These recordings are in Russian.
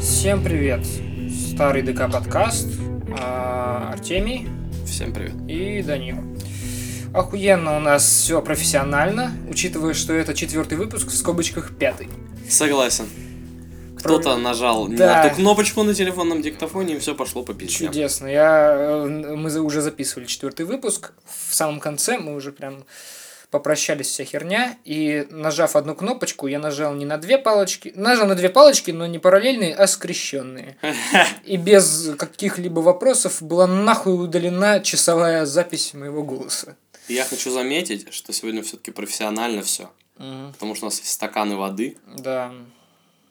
Всем привет! Старый ДК подкаст, Артемий. Всем привет. И Данил. Охуенно у нас все профессионально, учитывая, что это 4-й выпуск, в скобочках 5-й. Согласен. Кто-то нажал на ту кнопочку на телефонном диктофоне, и все пошло по песням. Чудесно. Мы уже записывали 4-й выпуск. В самом конце мы уже прям попрощались, вся херня. И нажав одну кнопочку, я нажал не на две палочки. Нажал на две палочки, но не параллельные, а скрещенные. И без каких-либо вопросов была нахуй удалена часовая запись моего голоса. Я хочу заметить, что сегодня все-таки профессионально все. Потому что у нас есть стаканы воды. Да.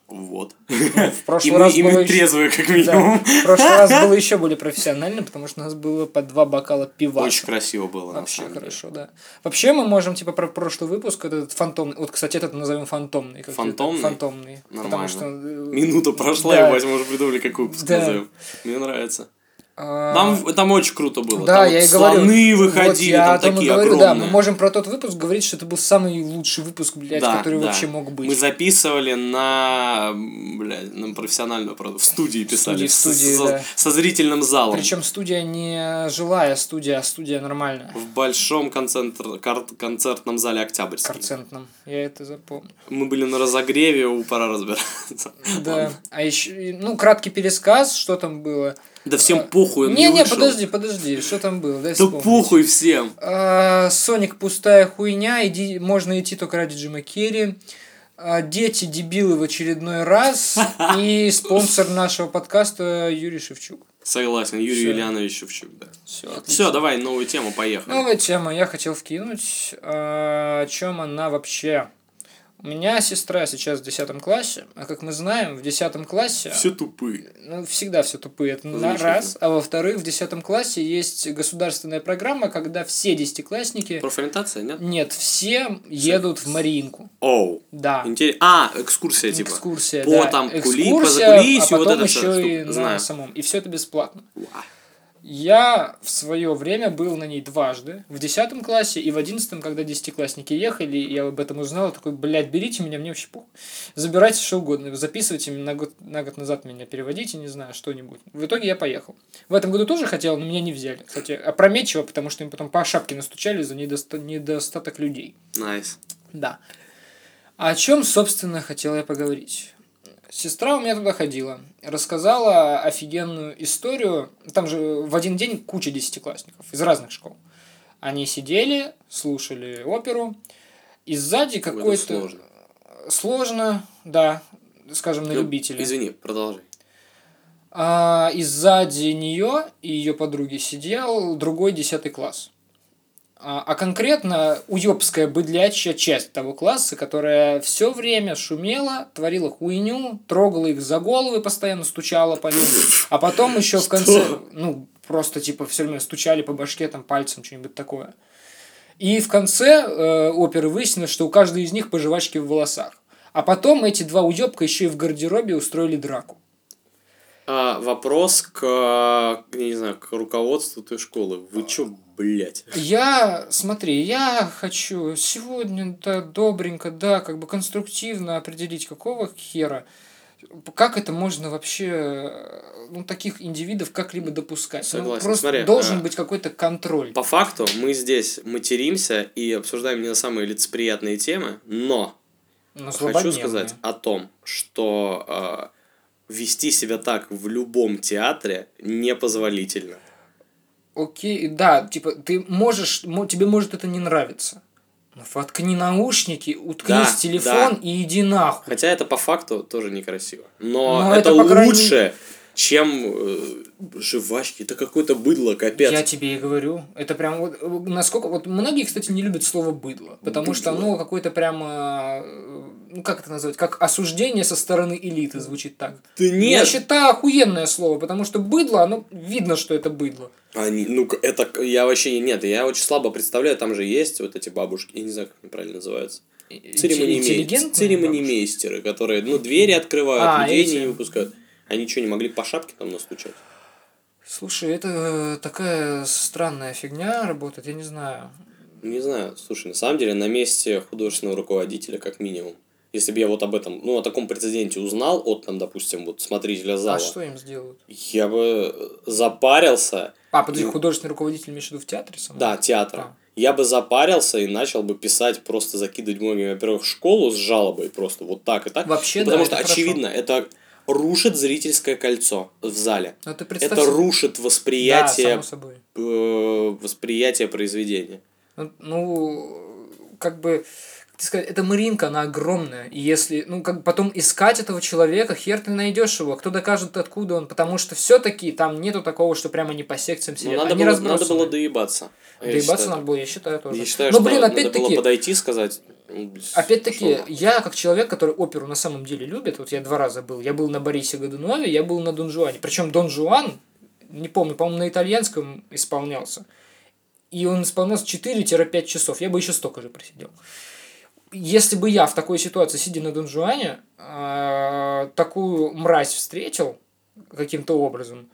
Вот. И мы трезвые, как минимум. Да. В прошлый раз было еще более профессионально, потому что у нас было по 2 бокала пива. Очень красиво было. Вообще хорошо, да. Вообще мы можем, типа, про прошлый выпуск, этот фантомный, вот, кстати, этот назовем фантомный. Фантомный? Фантомный. Нормально. Потому что... Минута прошла, да. И, возможно, уже придумали, какой выпуск назовем. Мне нравится. Там очень круто было. Да, там я вот и говорю. Слоны выходили, вот там такие говорю, огромные. Да, мы можем про тот выпуск говорить, что это был самый лучший выпуск, который вообще мог быть. Мы записывали на профессиональную, правда, в студии писали. Со зрительным залом. Причем студия не жилая студия, а студия нормальная. В большом концертном зале Октябрьский. Концертном, я это запомнил. Мы были на разогреве, пора разбираться. Да, а еще, краткий пересказ, что там было. Да всем похуй, он не ушел. Подожди, что там было? Дай да вспомнить. Похуй всем. Соник пустая хуйня, можно идти только ради Джима Керри. Дети дебилы в очередной раз. И спонсор нашего подкаста Юрий Шевчук. Согласен, Юрий Ильянович Шевчук, да. Все, давай, новую тему, поехали. Новая тема, я хотел вкинуть. О чем она вообще? У меня сестра сейчас в 10 классе, а как мы знаем, в 10 классе... Все тупые. Всегда все тупые, это на раз. А во-вторых, в 10 классе есть государственная программа, когда все 10-классники... Профориентация, нет? Нет, все едут в Мариинку. Оу. Да. Экскурсия, типа. Экскурсия, да. По закулисью, вот это все. А потом еще и на самом. И все это бесплатно. Уа. Я в свое время был на ней дважды, в 10 классе и в 11, когда 10-классники ехали, я об этом узнал, такой, берите меня, мне вообще похуй, забирайте что угодно, записывайте, на год назад меня переводите, не знаю, что-нибудь. В итоге я поехал. В этом году тоже хотел, но меня не взяли, кстати, опрометчиво, потому что им потом по шапке настучали за недостаток людей. Найс. Да. О чем, собственно, хотел я поговорить? Сестра у меня туда ходила, рассказала офигенную историю. Там же в один день куча 10-классников из разных школ. Они сидели, слушали оперу, и сзади какой-то... Сложно, да, скажем, на любителя. Извини, продолжи. И сзади нее и ее подруги сидел другой 10 класс. А конкретно уёбская быдлячья часть того класса, которая все время шумела, творила хуйню, трогала их за головы, постоянно стучала по ним. А потом еще в конце, просто типа все время стучали по башке там пальцем, что-нибудь такое. И в конце оперы выяснилось, что у каждой из них по жвачке в волосах. А потом эти два уёбка еще и в гардеробе устроили драку. Вопрос к руководству той школы. Вы чё, блядь? Я хочу сегодня-то добренько, да, как бы конструктивно определить, какого хера, как это можно вообще, таких индивидов как-либо допускать. Согласен, просто смотри, должен быть какой-то контроль. По факту мы здесь материмся и обсуждаем не самые лицеприятные темы, но хочу сказать о том, что... Вести себя так в любом театре непозволительно. Окей, да, типа, ты можешь, тебе может это не нравиться. Но воткни наушники, уткнись в телефон и иди нахуй. Хотя это по факту тоже некрасиво. Но это лучше, чем жвачки. Это какое-то быдло, капец. Я тебе и говорю. Это прям насколько... Многие, кстати, не любят слово «быдло», потому что оно какое-то прямо... как это назвать? Как осуждение со стороны элиты звучит так. Да нет. Я считаю, охуенное слово, потому что быдло, оно видно, что это быдло. Это я вообще... Нет, я очень слабо представляю, там же есть вот эти бабушки, я не знаю, как они правильно называются. Церемонимейстеры, которые, двери открывают, людей не выпускают. Они что, не могли по шапке там настучать? Слушай, это такая странная фигня работает, я не знаю. Не знаю, слушай, на самом деле на месте художественного руководителя как минимум. Если бы я вот об этом, ну, о таком прецеденте узнал от, там, допустим, вот смотрителя зала. А что им сделают? Я бы запарился. А, подожди, художественный руководитель имеешь в виду в театре самом? Да, театр. А. Я бы запарился и начал бы писать, просто закидывать многие, во-первых, школу с жалобой просто вот так и так. Вообще, ну, да, потому что, это очевидно, хорошо. Это рушит зрительское кольцо в зале. А ты представь... Это рушит восприятие, да, само собой. Восприятие произведения. Ну, как бы... сказать, это Мариинка, она огромная. И если, ну, как бы потом искать этого человека, хер ты найдешь его. Кто докажет, откуда он? Потому что все-таки там нету такого, что прямо не по секциям сидят. Надо было доебаться. Доебаться надо было, я считаю, тоже. Я считаю, но, что блин, надо было подойти и сказать... Опять-таки, я как человек, который оперу на самом деле любит, вот я 2 раза был, я был на Борисе Годунове, я был на Дон Жуане. Причем Дон Жуан, не помню, по-моему, на итальянском исполнялся. И он исполнялся 4-5 часов. Я бы еще столько же просидел. Если бы я в такой ситуации, сидя на Дон Жуане, такую мразь встретил каким-то образом,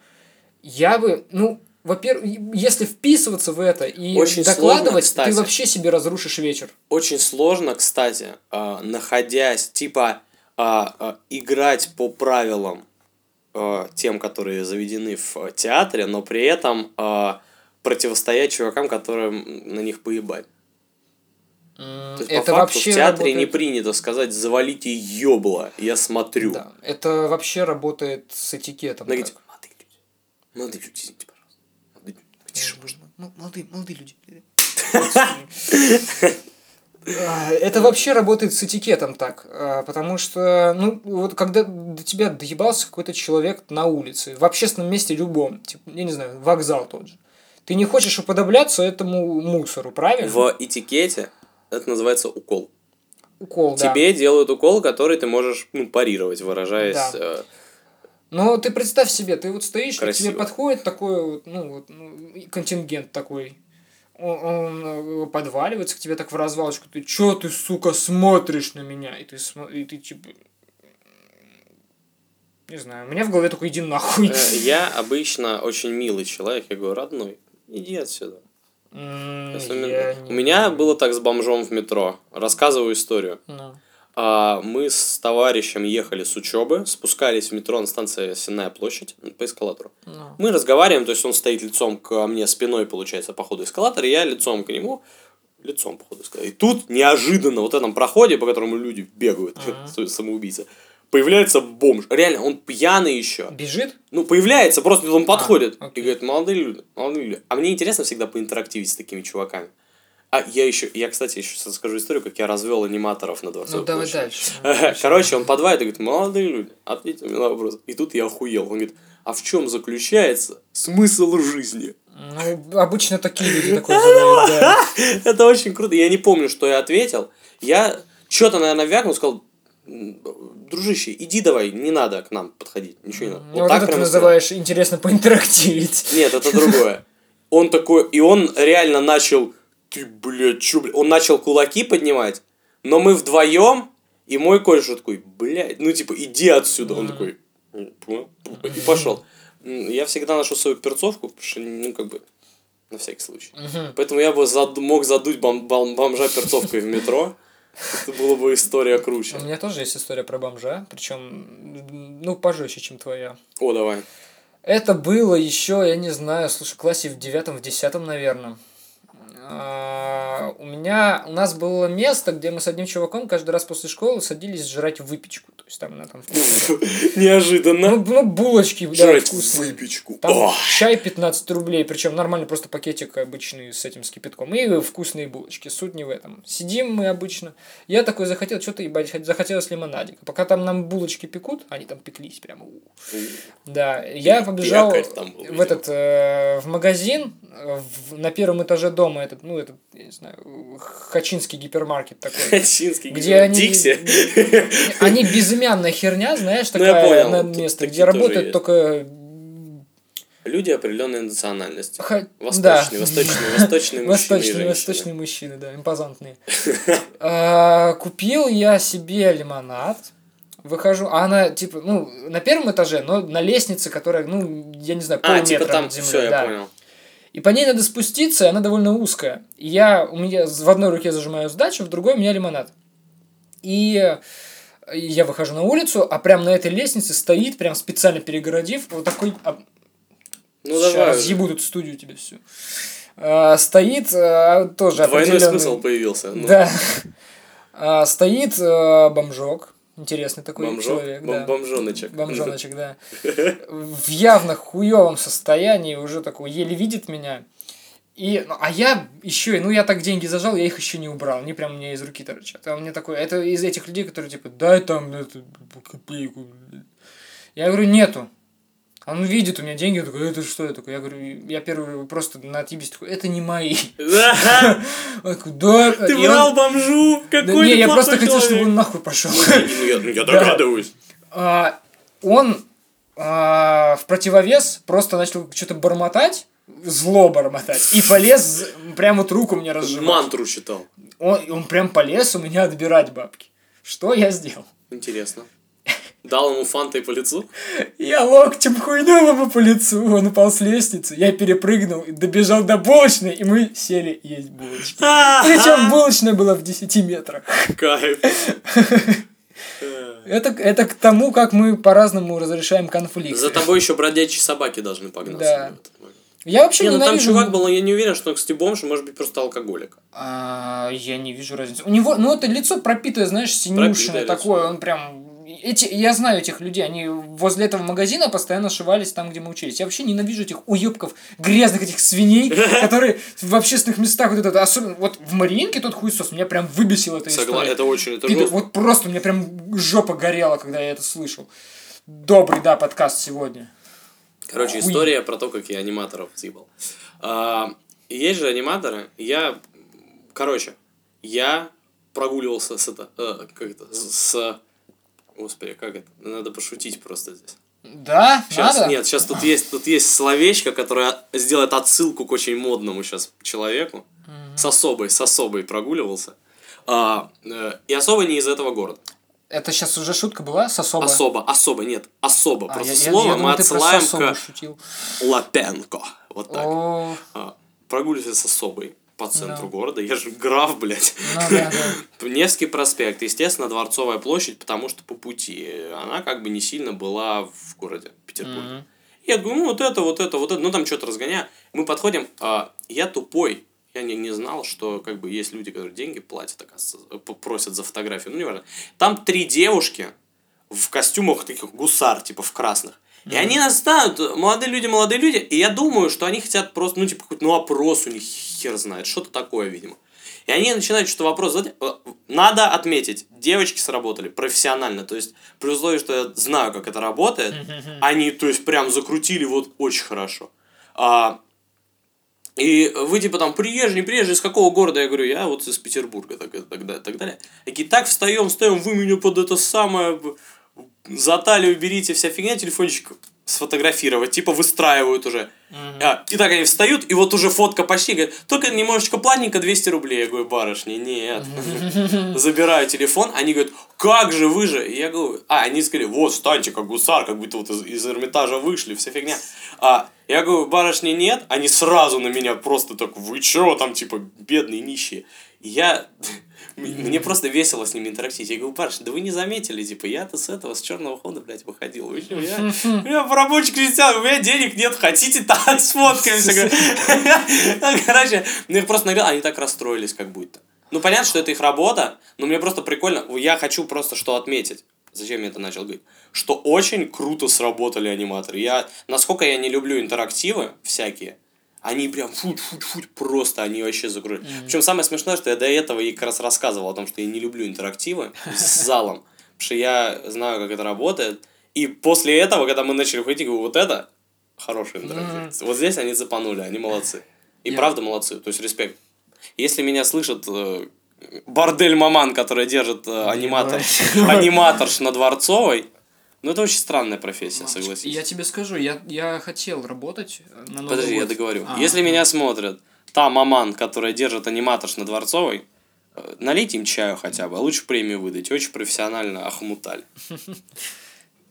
я бы, ну, во-первых, если вписываться в это и очень докладывать, сложно, ты вообще себе разрушишь вечер. Очень сложно, кстати, находясь, типа, играть по правилам тем, которые заведены в театре, но при этом противостоять чувакам, которым на них поебать. То есть, это по факту, вообще в театре работает... не принято сказать «завалите ёбло, я смотрю». Да, это вообще работает с этикетом. Молодые люди, извините, пожалуйста. Молодые люди, потише можно. Молодые люди. Это вообще работает с этикетом так, потому что, ну, вот когда до тебя доебался какой-то человек на улице, в общественном месте любом, типа, я не знаю, вокзал тот же, ты не хочешь уподобляться этому мусору, правильно? В этикете... Это называется укол. Укол, да. Тебе делают укол, который ты можешь, ну, парировать, выражаясь... Да. Но ты представь себе, ты вот стоишь, к тебе подходит такой, ну, контингент такой. Он подваливается к тебе так в развалочку. Ты чё ты, сука, смотришь на меня? И ты типа... Не знаю, у меня в голове такой иди нахуй. Я обычно очень милый человек. Я говорю, родной, иди отсюда. У меня было так с бомжом в метро. Рассказываю историю. Мы с товарищем ехали с учебы, спускались в метро на станции Сенная площадь по эскалатору. Мы разговариваем, то есть он стоит лицом ко мне, спиной, получается, по ходу эскалатора, и я лицом к нему, лицом по ходу эскалатора. И тут неожиданно вот в этом проходе, по которому люди бегают, самоубийцы, появляется бомж. Реально, он пьяный еще. Бежит? Ну, появляется, просто он подходит. И говорит, молодые люди. А мне интересно всегда поинтерактивить с такими чуваками. А я, кстати, еще расскажу историю, как я развел аниматоров на Дворцовой площади. Давай дальше. Короче, он подвает и говорит, молодые люди, ответьте мне на вопрос. И тут я охуел. Он говорит, а в чем заключается смысл жизни? Ну, обычно такие люди такое задают. Это очень круто. Я не помню, что я ответил. Я что-то, наверное, вякнул, сказал, дружище, иди давай, не надо к нам подходить, ничего не надо. Ну, вот так это ты называешь сказал. Интересно поинтерактивить. Нет, это другое. Он такой, и он реально начал, ты, блядь, чё, блядь, он начал кулаки поднимать, но мы вдвоем и мой кореш такой, блядь, ну типа, иди отсюда. Он такой, и пошел. Я всегда ношу свою перцовку, потому что, ну, как бы, на всякий случай. Поэтому я бы мог задуть бомжа перцовкой в метро. Это была бы история круче. У меня тоже есть история про бомжа, причем, ну, пожестче, чем твоя. О, давай. Это было еще, я не знаю, слушай, в классе в 9-10, наверное. У нас было место, где мы с одним чуваком каждый раз после школы садились жрать выпечку. То есть там она там... Неожиданно. Ну, булочки, да, вкусные. Выпечку. Чай 15 рублей, причем нормально, просто пакетик обычный с этим, с кипятком. И вкусные булочки, суть не в этом. Сидим мы обычно. Я такой захотел, что-то ебать, захотелось лимонадика. Пока там нам булочки пекут, они там пеклись прямо. Да, я побежал в магазин на первом этаже дома, это, я не знаю, хачинский гипермаркет такой. Хачинский гипермаркет. Дикси. Они безымянная херня, знаешь, такая на место, где работают только... Люди определенной национальности. Восточные мужчины и женщины. Восточные мужчины, да, импозантные. Купил я себе лимонад, выхожу, а она, типа, ну, на первом этаже, но на лестнице, которая, ну, я не знаю, полметра типа там от земли. Все, да. Я понял. И по ней надо спуститься, и она довольно узкая. И у меня в одной руке зажимаю сдачу, в другой у меня лимонад. И я выхожу на улицу, а прям на этой лестнице стоит, прям специально перегородив, вот такой... Ну, сейчас давай. Разъебу тут студию тебе всю. Стоит тоже определенный... Двойной смысл появился. Ну. Да. Стоит бомжок. Интересный такой человек. Да. Бомжоночек. Бомжоночек, да. В явно хуёвом состоянии, уже такой, еле видит меня. И, ну, а я еще, ну я так деньги зажал, я их еще не убрал. Они прям у меня из руки торчат. А мне такой, это из этих людей, которые типа, дай там эту копейку. Я говорю, нету. Он видит у меня деньги, он такой, это что? Я такой, я говорю, я первый просто на отъебись такой, это не мои. Он такой, да. Ты врал бомжу, какой-то. Не, я просто хотел, чтобы он нахуй пошел. Я догадываюсь. Он в противовес просто начал что-то бормотать, зло бормотать, и полез, прям вот руку мне разжимать. Мантру читал. Он прям полез у меня отбирать бабки. Что я сделал? Интересно. Дал ему фантой по лицу? Я локтем хуйнул ему по лицу, он упал с лестницы, я перепрыгнул, добежал до булочной, и мы сели есть булочки. Причем булочная была в 10 метрах. Кайф. Это к тому, как мы по-разному разрешаем конфликты. За тобой еще бродячие собаки должны погнаться. Я вообще не ненавижу... Там чувак был, но я не уверен, что он, кстати, бомж, может быть, просто алкоголик. Я не вижу разницы. У него, ну, это лицо пропитое, знаешь, синюшное такое, он прям... Я знаю этих людей, они возле этого магазина постоянно шивались там, где мы учились. Я вообще ненавижу этих уёбков, грязных этих свиней, которые в общественных местах вот это... Особенно вот в Мариинке тот хуйсос, меня прям выбесил эта история. Это очень... Это жестко. Вот просто у меня прям жопа горела, когда я это слышал. Добрый, да, подкаст сегодня. Короче, история про то, как я аниматоров съебал. Есть же аниматоры. Я прогуливался с... Господи, как это? Надо пошутить просто здесь. Да? Сейчас, надо? Нет, сейчас тут есть словечко, которое сделает отсылку к очень модному сейчас человеку. Угу. С особой прогуливался. И особо не из этого города. Это сейчас уже шутка была? С особой? Особо, нет. Особо. Просто слово мы отсылаем к Лапенко. Вот так. Прогуливался с особой. По центру города. Я же граф, блядь. Невский проспект. Естественно, Дворцовая площадь, потому что по пути. Она как бы не сильно была в городе Петербурге. Я думаю, вот это. Ну, там что-то разгоняю. Мы подходим. Я тупой. Я не знал, что как бы есть люди, которые деньги платят, просят за фотографию. Ну, неважно. Там 3 девушки в костюмах таких гусар, типа в красных. И они нас знают, молодые люди, и я думаю, что они хотят просто, какой-то опрос у них хер знает, что-то такое, видимо. И они начинают что-то вопрос задать. Надо отметить, девочки сработали профессионально, то есть при условии, что я знаю, как это работает, они, то есть, прям закрутили вот очень хорошо. И вы, типа, там, приезжий, из какого города? Я говорю, я вот из Петербурга, так далее. Такие, так, встаем, вы меня под это самое... За талию берите, вся фигня, телефончик сфотографировать, типа выстраивают уже. И так они встают, и вот уже фотка почти, говорят, только немножечко платненько, 200 рублей. Я говорю, барышни, нет. Забираю телефон, они говорят, как же вы же? Я говорю, они сказали, вот, встаньте, как гусар, как будто вот из Эрмитажа вышли, вся фигня. Я говорю, барышни, нет. Они сразу на меня просто так, вы чё там, типа, бедные, нищие. Мне просто весело с ними интерактить. Я говорю, барышня, да вы не заметили, типа, я-то с черного хода, блядь, выходил. Вы что, я в рабочих крестьян, у меня денег нет, хотите, так сфоткаемся. Короче, мне их просто нагрел, они так расстроились, как будто. Ну, понятно, что это их работа, но мне просто прикольно, я хочу просто что отметить. Зачем я это начал говорить? Что очень круто сработали аниматоры. Насколько я не люблю интерактивы всякие, они прям фут, просто они вообще закрыли. Причем самое смешное, что я до этого и как раз рассказывал о том, что я не люблю интерактивы с залом, потому что я знаю, как это работает. И после этого, когда мы начали ходить, говорю, вот это хороший интерактив. Вот здесь они запанули, они молодцы. И правда молодцы, то есть респект. Если меня слышат бордель-маман, которая держит аниматорш на Дворцовой, ну, это очень странная профессия, мамочка, согласись. Я тебе скажу, я хотел работать на Новый год. Я договорю. Если меня смотрят, та маман, которая держит аниматорш на Дворцовой, налейте им чаю хотя бы, а лучше премию выдать. Очень профессионально охмутали.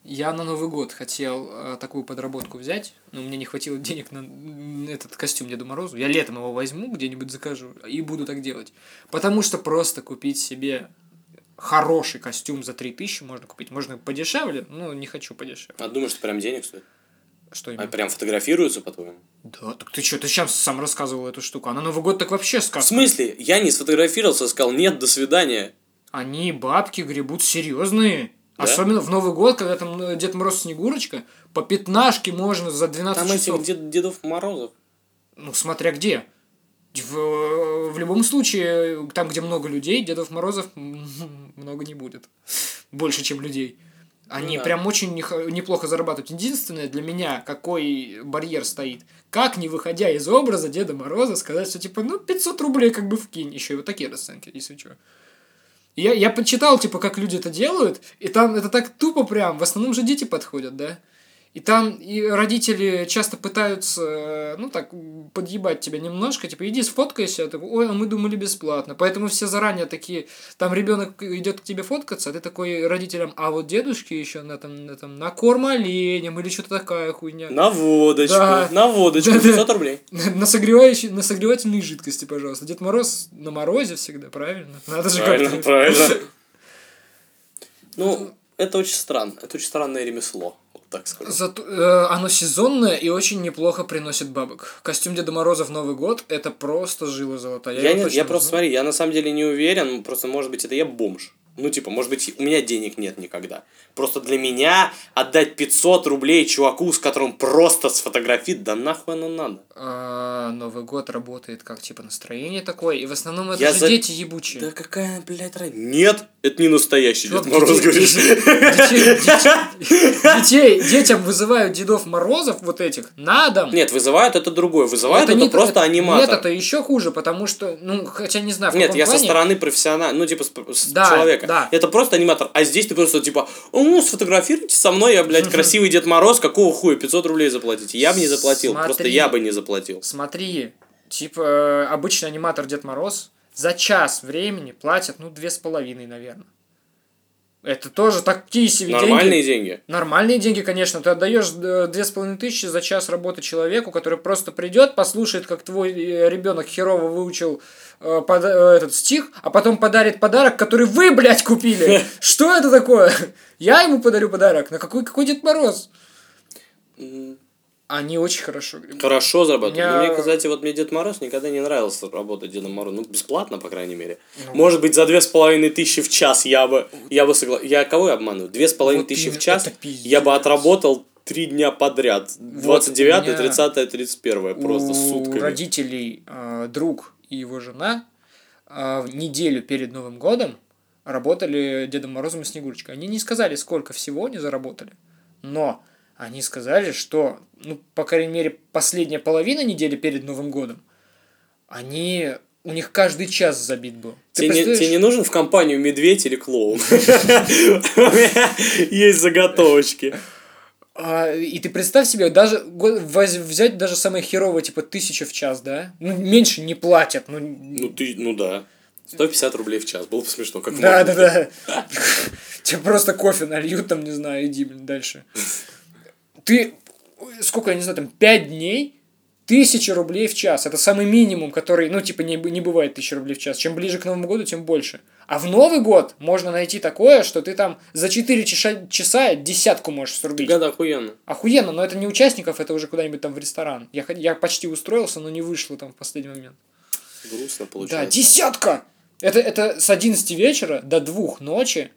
Я на Новый год хотел такую подработку взять, но мне не хватило денег на этот костюм Деду Морозу. Я летом его возьму, где-нибудь закажу и буду так делать. Потому что просто купить себе хороший костюм за 3000 можно купить. Можно подешевле, но не хочу подешевле. А думаешь, что прям денег стоит? Что именно? А прям фотографируются потом? Да, так ты что, ты сейчас сам рассказывал эту штуку. А на Новый год так вообще сказка. В смысле? Я не сфотографировался, сказал нет, до свидания. Они бабки гребут серьезные. Да? Особенно в Новый год, когда там Дед Мороз Снегурочка, по 15 можно за 12 там часов. Там этих Дедов Морозов. Ну, смотря где. В любом случае, там, где много людей, Дедов Морозов много не будет. Больше, чем людей. Они ну, да. Прям очень неплохо зарабатывают. Единственное для меня, какой барьер стоит. Как, не выходя из образа Деда Мороза, сказать, что типа, ну, 500 рублей как бы вкинь. Еще и вот такие расценки, если что. Я почитал, типа, как люди это делают, и там это так тупо прям. В основном же дети подходят, да? И там и родители часто пытаются, ну, так, подъебать тебя немножко. Типа, иди сфоткайся. Такой, ой, а мы думали бесплатно. Поэтому все заранее такие... Там ребенок идет к тебе фоткаться, а ты такой родителям, а вот дедушки еще на корм оленям или что-то такая хуйня. На водочку. Да. На водочку. Да, 500 рублей. На согревательные жидкости, пожалуйста. Дед Мороз на морозе всегда, правильно? Надо же как-то... Правильно. Ну, это очень странно. Это очень странное ремесло. Так скажу. Оно сезонное и очень неплохо приносит бабок. Костюм Деда Мороза в Новый год – это просто жила золотая. Я просто, смотри, я на самом деле не уверен, просто, может быть, это я бомж. Ну, типа, может быть, у меня денег нет никогда. Просто для меня отдать 500 рублей чуваку, с которым просто сфотографит, да нахуй оно надо. Новый год работает как, типа, настроение такое, и в основном это же дети ебучие. Да какая, блядь, разница? Нет, это не настоящий Дед Мороз, говоришь. Детям вызывают Дедов Морозов вот этих на дом. Нет, вызывают это другое, вызывают это просто аниматор. Нет, это еще хуже, потому что, ну, хотя не знаю, в каком плане. Нет, я со стороны профессионала, ну, типа, с человека. Да. Это просто аниматор. А здесь ты просто типа, сфотографируйте со мной, я, блядь, красивый Дед Мороз, какого хуя, 500 рублей заплатите. Я бы не заплатил, просто я бы не заплатил. Смотри, типа, обычный аниматор Дед Мороз за час времени платят, 2,5, наверное. Это тоже такие себе деньги. Нормальные деньги. Нормальные деньги, конечно. Ты отдаешь 2500 за час работы человеку, который просто придет, послушает, как твой ребенок херово выучил этот стих, а потом подарит подарок, который вы, блядь, купили. Что это такое? Я ему подарю подарок. На какой Дед Мороз? Они очень хорошо гребут. Хорошо зарабатывают. Я... Мне, кстати, мне Дед Мороз никогда не нравился работать Дедом Морозом. Бесплатно, по крайней мере. Может быть, за 2500 в час я бы согласен. Я кого я обманываю? 2500 в час я бы отработал 3 дня подряд. 29, 30, 31. Просто сутками. У родителей друг и его жена неделю перед Новым годом работали Дедом Морозом и Снегурочкой. Они не сказали, сколько всего они заработали. Но... Они сказали, что, по крайней мере, последняя половина недели перед Новым годом, у них каждый час забит был. Тебе не нужен в компанию медведь или клоун? У меня есть заготовочки. И ты представь себе, даже взять даже самое херовое, типа, 1000 в час, да? Меньше не платят. Да. 150 рублей в час. Было бы смешно, как можно. Да. Тебе просто кофе нальют, там, не знаю, иди, блин, дальше. Ты, сколько, я не знаю, 5 дней, 1000 рублей в час. Это самый минимум, который, не бывает 1000 рублей в час. Чем ближе к Новому году, тем больше. А в Новый год можно найти такое, что ты там за 4 часа 10 можешь срубить. Да, охуенно. Охуенно, но это не участников, это уже куда-нибудь там в ресторан. Я почти устроился, но не вышло там в последний момент. Грустно получилось. Да, 10! Это с 11 вечера до 2 ночи,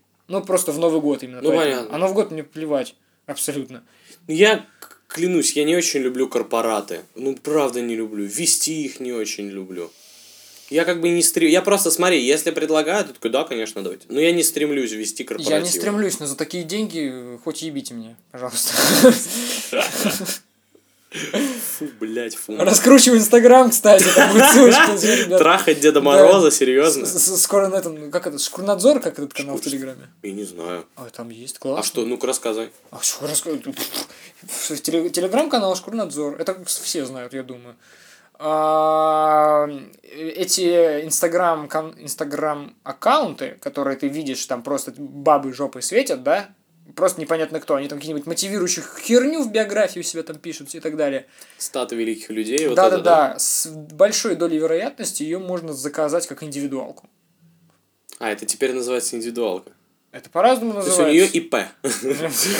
просто в Новый год именно. Понятно. А Новый год мне плевать. Абсолютно. Я клянусь, я не очень люблю корпораты. Правда не люблю. Вести их не очень люблю. Я как бы не стремлюсь. Я просто, смотри, если предлагаю, то такой, да, конечно, давайте. Но я не стремлюсь вести корпоративы. Я не стремлюсь, но за такие деньги хоть ебите меня, пожалуйста. Фу, блядь, фу. Раскручиваю Инстаграм, кстати. Трахать Деда Мороза, серьезно. Скоро на этом, как это, Шкурнадзор, как этот канал в Телеграме? Я не знаю. А там есть, классно. А что, ну-ка рассказывай. Телеграм-канал Шкурнадзор, это все знают, я думаю. эти инстаграм-аккаунты, которые ты видишь, там просто бабы жопой светят, да, просто непонятно кто, они там какие-нибудь мотивирующие херню в биографию себя там пишут и так далее. Статы великих людей. Да-да-да, с большой долей вероятности ее можно заказать как индивидуалку. А, это теперь называется индивидуалка. Это по-разному называется. То есть у нее ИП.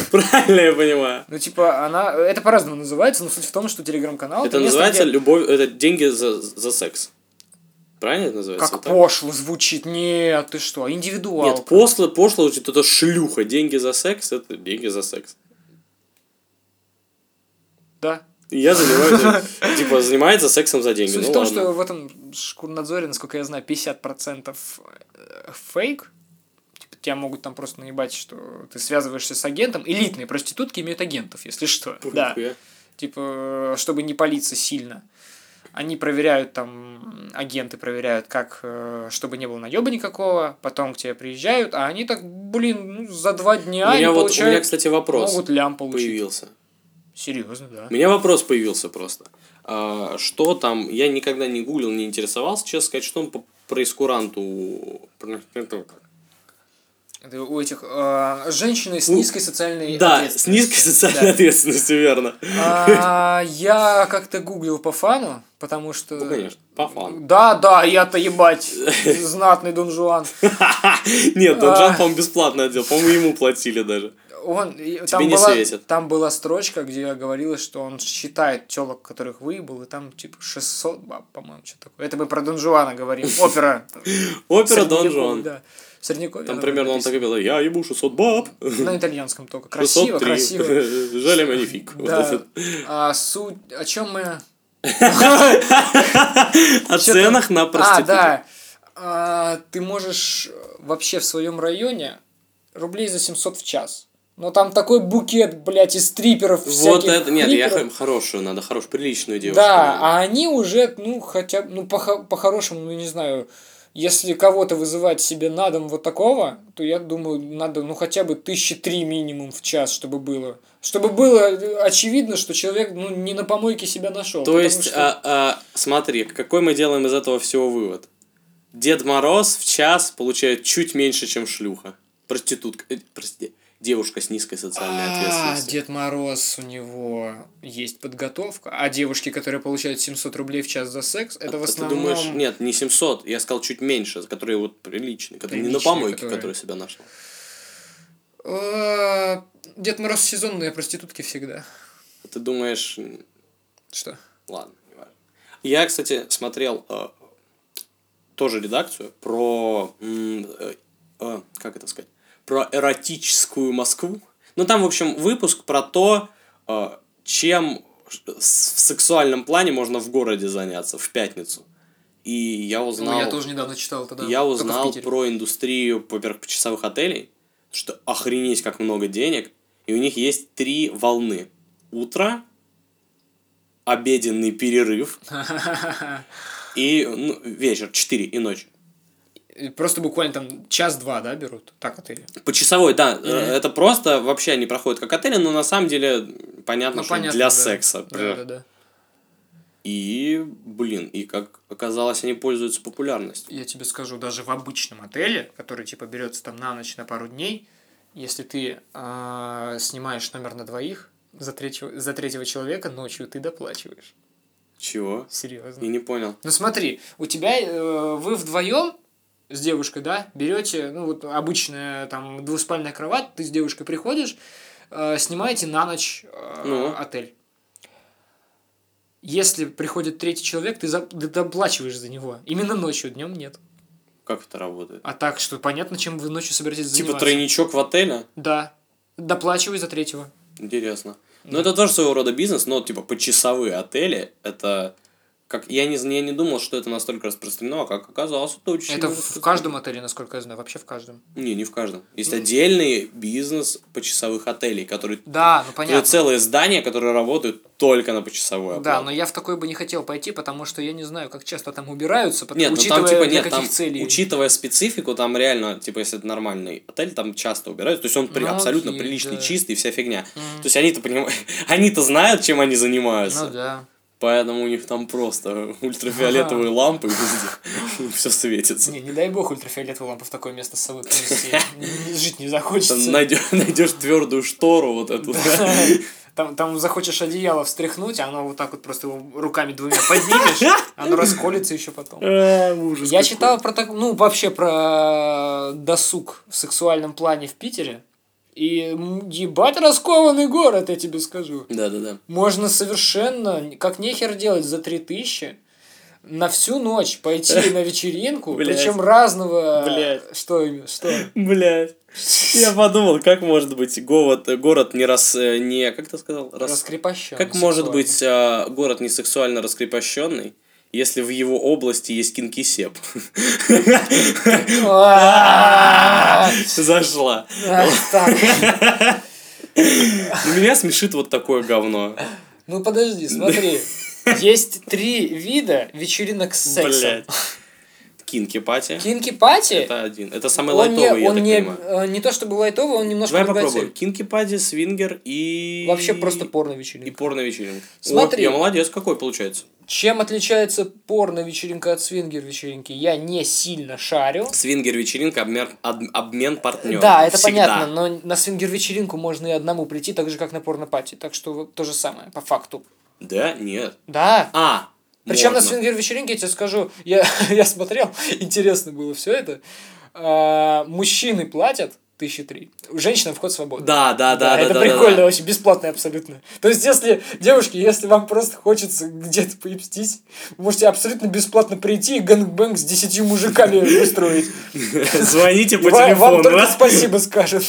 Правильно я понимаю. Ну, типа, она... Это по-разному называется, но суть в том, что телеграм-канал... Это называется любовь... Это деньги за секс. Правильно это называется? Как пошло звучит. Нет, ты что, индивидуалка. Нет, пошло звучит, это шлюха. Деньги за секс, это деньги за секс. Да. Я занимаюсь... Типа, занимается сексом за деньги. Суть в том, что в этом Шкурнадзоре, насколько я знаю, 50% фейк. Тебя могут там просто наебать, что ты связываешься с агентом. Элитные проститутки имеют агентов, если что. Да. Типа, чтобы не палиться сильно. Они проверяют там, агенты проверяют, как, чтобы не было наеба никакого. Потом к тебе приезжают, а они так, блин, за 2 дня не получают. У меня, кстати, вопрос могут лям получить. Появился. Серьезно, да. У меня вопрос появился просто. Что там, я никогда не гуглил, не интересовался, честно сказать, что он по проискуранту... Это у этих женщины с низкой социальной ответственностью. Да, с низкой социальной ответственностью, верно. Я как-то гуглил по фану, потому что... Ну, конечно, по фану. Да, я-то, ебать, знатный Дон Жуан. Нет, Дон Жуан, по-моему, бесплатно отдел, по-моему, ему платили даже. Тебе не светит. Там была строчка, где говорилось, что он считает тёлок, которых выебал, и там, типа, 600 баб, по-моему, что-то такое. Это мы про Дон Жуана говорим, опера. Опера Дон Жуан. Да. Средневековье. Там примерно он так и был, я ебу 600 баб. На итальянском только. Красиво, 603. Красиво. Жаль, манифик. Да. А суть... О чем мы... О ценах на проститутку. А, да. Ты можешь вообще в своем районе рублей за 700 в час. Но там такой букет, блядь, из стриперов всяких. Вот это... Нет, я хорошую надо, приличную девушку. Да, а они уже, ну, хотя... Ну, по-хорошему, ну, не знаю... Если кого-то вызывать себе на дом вот такого, то я думаю, надо ну хотя бы 3 тысячи минимум в час, чтобы было. Чтобы было очевидно, что человек ну, не на помойке себя нашел. То есть, что... смотри, какой мы делаем из этого всего вывод? Дед Мороз в час получает чуть меньше, чем шлюха. Проститутка. Прости. Девушка с низкой социальной ответственностью. А, Дед Мороз, у него есть подготовка. А девушки, которые получают 700 рублей в час за секс, это в основном... Ты думаешь, нет, не 700, я сказал чуть меньше, которые вот приличные, которые не на помойке, которые себя нашел. Дед Мороз сезонные проститутки всегда. Ты думаешь... Что? Ладно, не важно. Я, кстати, смотрел тоже редакцию про... Как это сказать? Про эротическую Москву. Ну, там, в общем, выпуск про то, чем в сексуальном плане можно в городе заняться в пятницу. И я узнал... Ну, я тоже недавно читал тогда. Я узнал про индустрию, во-первых, почасовых отелей, что охренеть, как много денег. И у них есть 3 волны. Утро, обеденный перерыв и вечер, 4 и ночь. Просто буквально там 1-2, да, берут? Так, отели. Почасовой, да. Mm-hmm. Это просто вообще они проходят как отели, но на самом деле понятно, что для секса. Да. И, блин, и как оказалось, они пользуются популярностью. Я тебе скажу, даже в обычном отеле, который, типа, берется там на ночь, на пару дней, если ты снимаешь номер на 2 за третьего человека, ночью ты доплачиваешь. Чего? Серьезно. Я не понял. Ну, смотри, у тебя, вы вдвоем с девушкой, да, берете, ну, вот обычная там 2-спальная кровать, ты с девушкой приходишь, снимаете на ночь отель. Если приходит 3-й человек, ты доплачиваешь за него. Именно ночью, днем нет. Как это работает? А так, что понятно, чем вы ночью собираетесь заниматься. Типа тройничок в отеле? Да. Доплачивай за 3-го. Интересно. Ну, это тоже своего рода бизнес, но, типа, почасовые отели, это... Как, я не думал, что это настолько распространено, а как оказалось, точно. Это в каждом отеле, насколько я знаю, вообще в каждом. Не в каждом. Есть отдельный бизнес почасовых отелей, которые... Да, ну понятно. Целые здания, которые работают только на почасовую оплату. Да, но я в такой бы не хотел пойти, потому что я не знаю, как часто там убираются, потому, нет, учитывая, ну, там, типа, для каких там целей. Учитывая специфику, там реально, типа, если это нормальный отель, там часто убираются. То есть, он абсолютно приличный, чистый, вся фигня. То есть, они-то знают, чем они занимаются. Ну да. Поэтому у них там просто ультрафиолетовые лампы везде. Все светится. Не дай бог ультрафиолетовую лампу в такое место с собой принести. Жить не захочется. Найдешь твердую штору вот эту. Там захочешь одеяло встряхнуть, а оно вот так вот просто его руками двумя поднимешь, оно расколется еще потом. Я читал про так, ну вообще про досуг в сексуальном плане в Питере. И ебать раскованный город, я тебе скажу. Да. Можно совершенно, как нехер делать, за 3000 на всю ночь пойти на вечеринку, причем разного... Что? Блядь. Я подумал, как может быть город не раз... Не, как ты сказал? Раскрепощенный. Как может быть город не сексуально раскрепощенный, если в его области есть кинкисепп? Зашла. Меня смешит вот такое говно. Ну подожди, смотри. Есть 3 вида вечеринок с сексом. Кинки-пати. Кинки-пати? Это один. Это самый лайтовый, я так понимаю. Не то чтобы лайтовый, он немножко... Давай попробуем. Кинки-пати, свингер и... Вообще просто порно-вечеринка. И порно-вечеринка. Смотри. Я молодец, какой получается. Чем отличается порно-вечеринка от свингер-вечеринки? Я не сильно шарю. Свингер-вечеринка — обмен партнером. Да, это всегда понятно, но на свингер-вечеринку можно и одному прийти, так же, как на порно-пати. Так что то же самое, по факту. Да? Нет. Да. Причем на свингер-вечеринке, я тебе скажу, я смотрел, интересно было все это. Мужчины платят 3 тысячи, женщинам вход свободный. Да. Это прикольно, вообще бесплатно абсолютно. То есть, если, девушки, если вам просто хочется где-то поебстись, вы можете абсолютно бесплатно прийти и гангбэнг с 10 мужиками устроить. Звоните по телефону. Вам только спасибо скажут.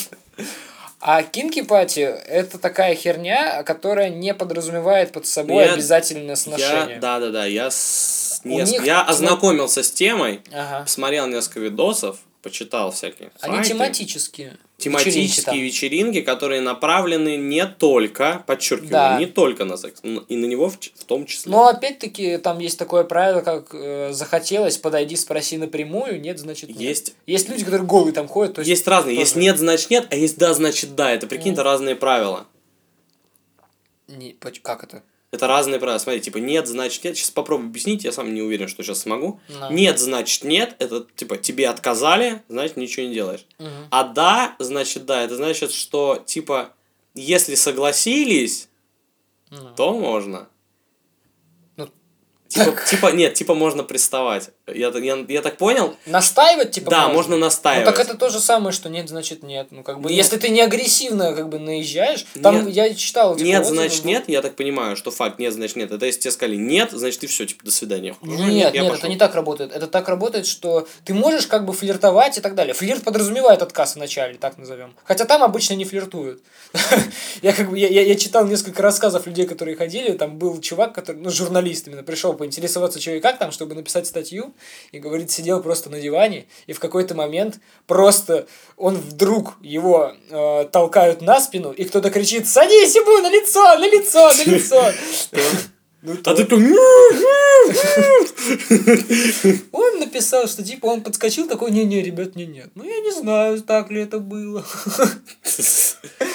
А кинки-пати — это такая херня, которая не подразумевает под собой обязательно сношение. Да. Я ознакомился с темой, посмотрел несколько видосов, почитал всякие сайты. Они тематические. Тематические вечеринки, которые направлены не только, подчеркиваю, не только на секс, и на него в том числе. Но опять-таки там есть такое правило, как захотелось, подойди, спроси напрямую, нет, значит нет. Есть люди, которые голые там ходят. То есть разные, есть нет, значит нет, а есть да, значит да, это, прикинь, это разные правила. Как это? Это разные правила, смотри, типа нет, значит нет, сейчас попробую объяснить, я сам не уверен, что сейчас смогу. Нет, значит нет, это типа тебе отказали, значит ничего не делаешь. А да, значит да, это значит, что типа если согласились, то можно. Типа можно приставать. Я так понял. Настаивать, типа. Да, можно настаивать. Ну так это то же самое, что нет, значит нет. Ну, как бы, нет. Если ты не агрессивно как бы наезжаешь, там нет. Я читал, типа, нет, значит нет, я так понимаю, что факт, нет, значит нет. Это если тебе сказали нет, значит ты все, типа, до свидания. Нет, это не так работает. Это так работает, что ты можешь как бы флиртовать и так далее. Флирт подразумевает отказ вначале, так назовем. Хотя там обычно не флиртуют. Я читал несколько рассказов людей, которые ходили. Там был чувак, который, ну, журналист именно, пришел поинтересоваться, что и как там, чтобы написать статью, и, говорит, сидел просто на диване, и в какой-то момент просто он вдруг его толкают на спину, и кто-то кричит: «Садись ему на лицо, на лицо, на лицо!» А ты такой... Он написал, что типа он подскочил, такой: «Не-не, ребят, не-нет». Ну, я не знаю, так ли это было.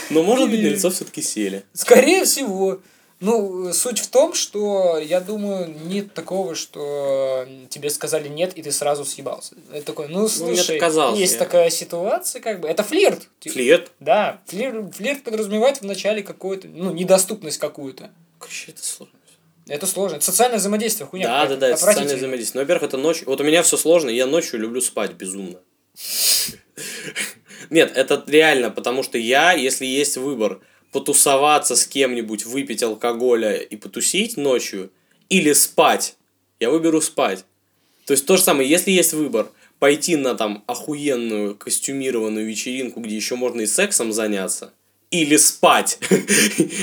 Но, может быть, на лицо все-таки сели. Скорее всего. Ну, суть в том, что, я думаю, нет такого, что тебе сказали нет, и ты сразу съебался. Это такое, ну, слушай, есть такая ситуация, как бы, это флирт. Флирт? Да, флирт подразумевает вначале какую-то, ну, недоступность какую-то. Короче, это сложно. Это сложно, это социальное взаимодействие, хуйня. Да, это социальное взаимодействие. Ну, во-первых, это ночь, вот у меня все сложно, я ночью люблю спать безумно. Нет, это реально, потому что я, если есть выбор, потусоваться с кем-нибудь, выпить алкоголя и потусить ночью, или спать, я выберу спать. То есть то же самое, если есть выбор, пойти на там охуенную костюмированную вечеринку, где еще можно и сексом заняться, или спать.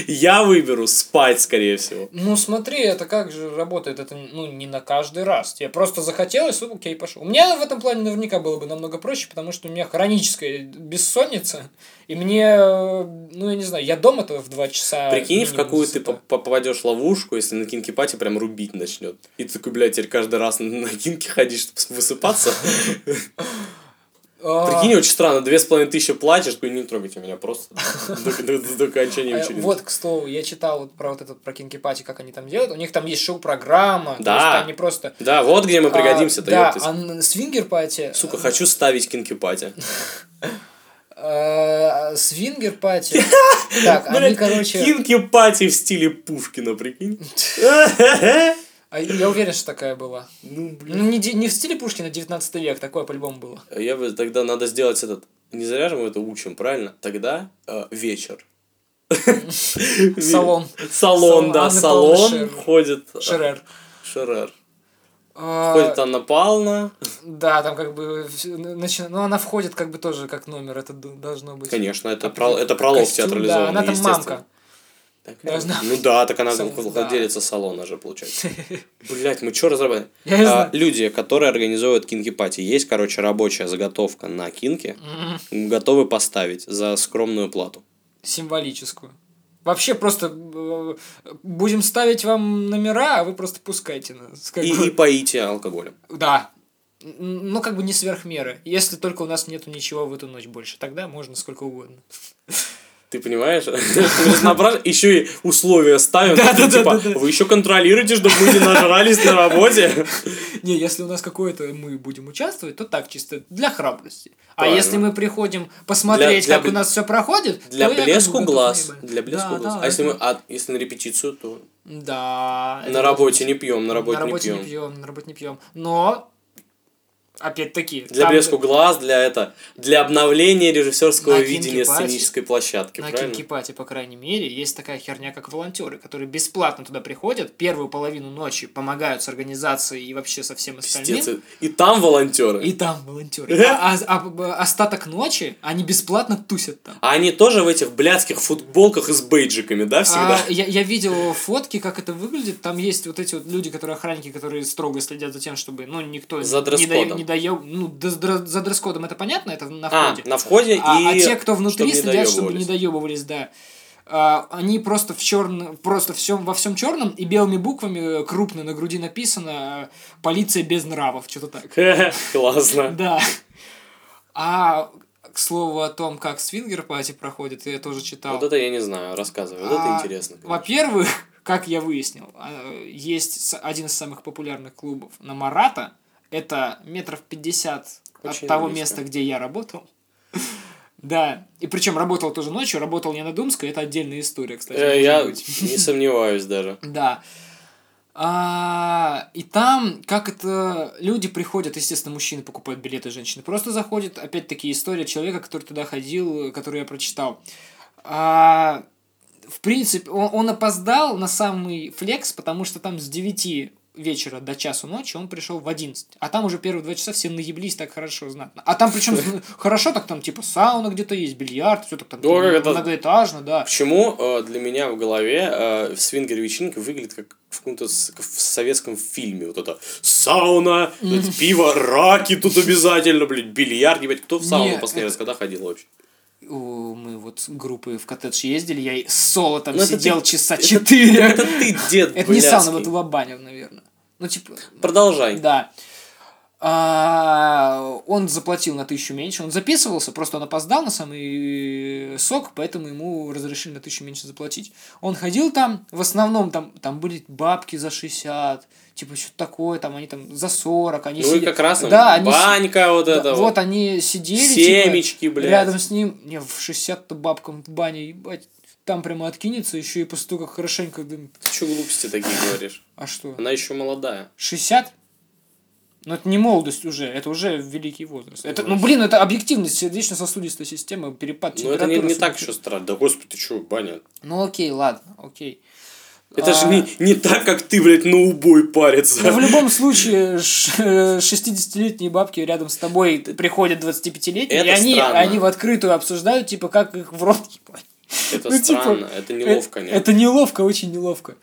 Я выберу спать, скорее всего. Ну, смотри, это как же работает. Это, ну, не на каждый раз. Тебе просто захотелось, окей, пошел. У меня в этом плане наверняка было бы намного проще, потому что у меня хроническая бессонница, и мне, ну, я не знаю, я дома-то в 2 часа... Прикинь, в какую ты попадешь ловушку, если на кинки-пати прям рубить начнет. И ты такой, блядь, теперь каждый раз на кинки ходишь, чтобы высыпаться. Прикинь, очень странно, 2500 платишь, такой, не трогайте меня просто до окончания учебы. Вот, к слову, я читал про вот этот, про кинки-пати, как они там делают, у них там есть шоу-программа, да, они просто... Да, вот где мы пригодимся-то, ёптись. Да, а свингер-пати... Сука, хочу ставить кинки-пати. Свингер-пати. Так, они, короче... Кинки-пати в стиле Пушкина, прикинь. Я уверен, что такая была. Ну, блин. Ну, не в стиле Пушкина 19 век, такое по-любому было. Я бы тогда надо сделать этот... Не зря же мы это учим, правильно? Тогда вечер. Салон. Салон, да, салон. Ходит... Шерер. Входит Анна Павловна. Да, там как бы... Ну, она входит как бы тоже как номер, это должно быть. Конечно, это пролог театрализованный, естественно. Да, она там мамка. Так, ну да, так она владелица салона же, получается. Блять, мы что разрабатываем? Люди, которые организовывают кинки-пати, есть, короче, рабочая заготовка на кинки, готовы поставить за скромную плату. Символическую. Вообще просто будем ставить вам номера, а вы просто пускайте нас. И поите алкоголем. Да. Ну, как бы не сверх меры. Если только у нас нету ничего в эту ночь больше, тогда можно сколько угодно. Ты понимаешь? Еще и условия ставим. Типа, вы еще контролируете, чтобы мы не нажрались на работе. Не, если у нас какое-то мы будем участвовать, то так, чисто для храбрости. А если мы приходим посмотреть, как у нас все проходит... Для блеску глаз. А если на репетицию, то... Да. На работе не пьем, на работе не пьем. Но... Опять-таки. Для блеску глаз, для обновления режиссерского видения сценической площадки. На кинки-пати, по крайней мере, есть такая херня, как волонтеры, которые бесплатно туда приходят, первую половину ночи помогают с организацией и вообще со всем остальным. Пиздец. И там волонтеры. А остаток ночи они бесплатно тусят там. А они тоже в этих блядских футболках с бейджиками, да, всегда? Я видел фотки, как это выглядит. Там есть вот эти вот люди, которые охранники, которые строго следят за тем, чтобы, ну, никто не доел. Ну, за дресс-кодом это понятно, это на входе. На входе и те, кто внутри, следят, чтобы не доебывались, да. Они просто в черном, просто во всем черном, и белыми буквами крупно на груди написано «Полиция без нравов», что-то так. Классно. Да. А к слову о том, как свингер-пати проходит, я тоже читал. Вот это я не знаю, рассказывай. Вот это интересно. Во-первых, как я выяснил, есть один из самых популярных клубов на Марата. Это 50 метров очень от того места, где я работал. Да, и причем работал тоже ночью, работал не на Думской, это отдельная история, кстати. Я не сомневаюсь даже. Да. И там, как это... Люди приходят, естественно, мужчины покупают билеты, женщины просто заходят. Опять-таки история человека, который туда ходил, которую я прочитал. В принципе, он опоздал на самый флекс, потому что там с 9 вечера до часу ночи, он пришел в 11. А там уже первые 2 часа все наеблись так хорошо, знатно. А там причем хорошо, так там типа сауна где-то есть, бильярд, все так там многоэтажно, да. Почему для меня в голове свингер-вечеринка выглядит как в каком-то советском фильме? Вот это сауна, пиво, раки тут обязательно, блядь, бильярд, ебать. Кто в сауну последний раз когда ходил вообще? Мы вот группы в коттедж ездили, я и соло там сидел часа 4. Это ты, дед, блядский. Это не сауна, вот Лобанев, наверное. Ну, типа... Продолжай. Да. Он заплатил на 1000 меньше, он записывался, просто он опоздал на самый сок, поэтому ему разрешили на 1000 меньше заплатить. Он ходил там, в основном там были бабки за 60, типа что-то такое, там они там за 40, они сидели. Ну и как раз да, банька вот эта да, вот. Они сидели, семечки, типа, блядь. Рядом с ним, не, в 60-то бабкам в бане, ебать. Там прямо откинется, еще и после того, как хорошенько... Ты что глупости такие говоришь? А что? Она еще молодая. 60? Но это не молодость уже, это уже великий возраст. Это, ну, блин, это объективность, сердечно-сосудистая система, перепад температуры. Ну, это не так еще страшно. Да, господи, ты чё, баня? Ну, окей, ладно, окей. Это же не так, как ты, блядь, на убой парится. Ну, в любом случае, 60-летние бабки рядом с тобой приходят 25-летние, это и они в открытую обсуждают, типа, как их в рот ебать. Это ну, странно, типа, это неловко. Нет. Это неловко, очень неловко.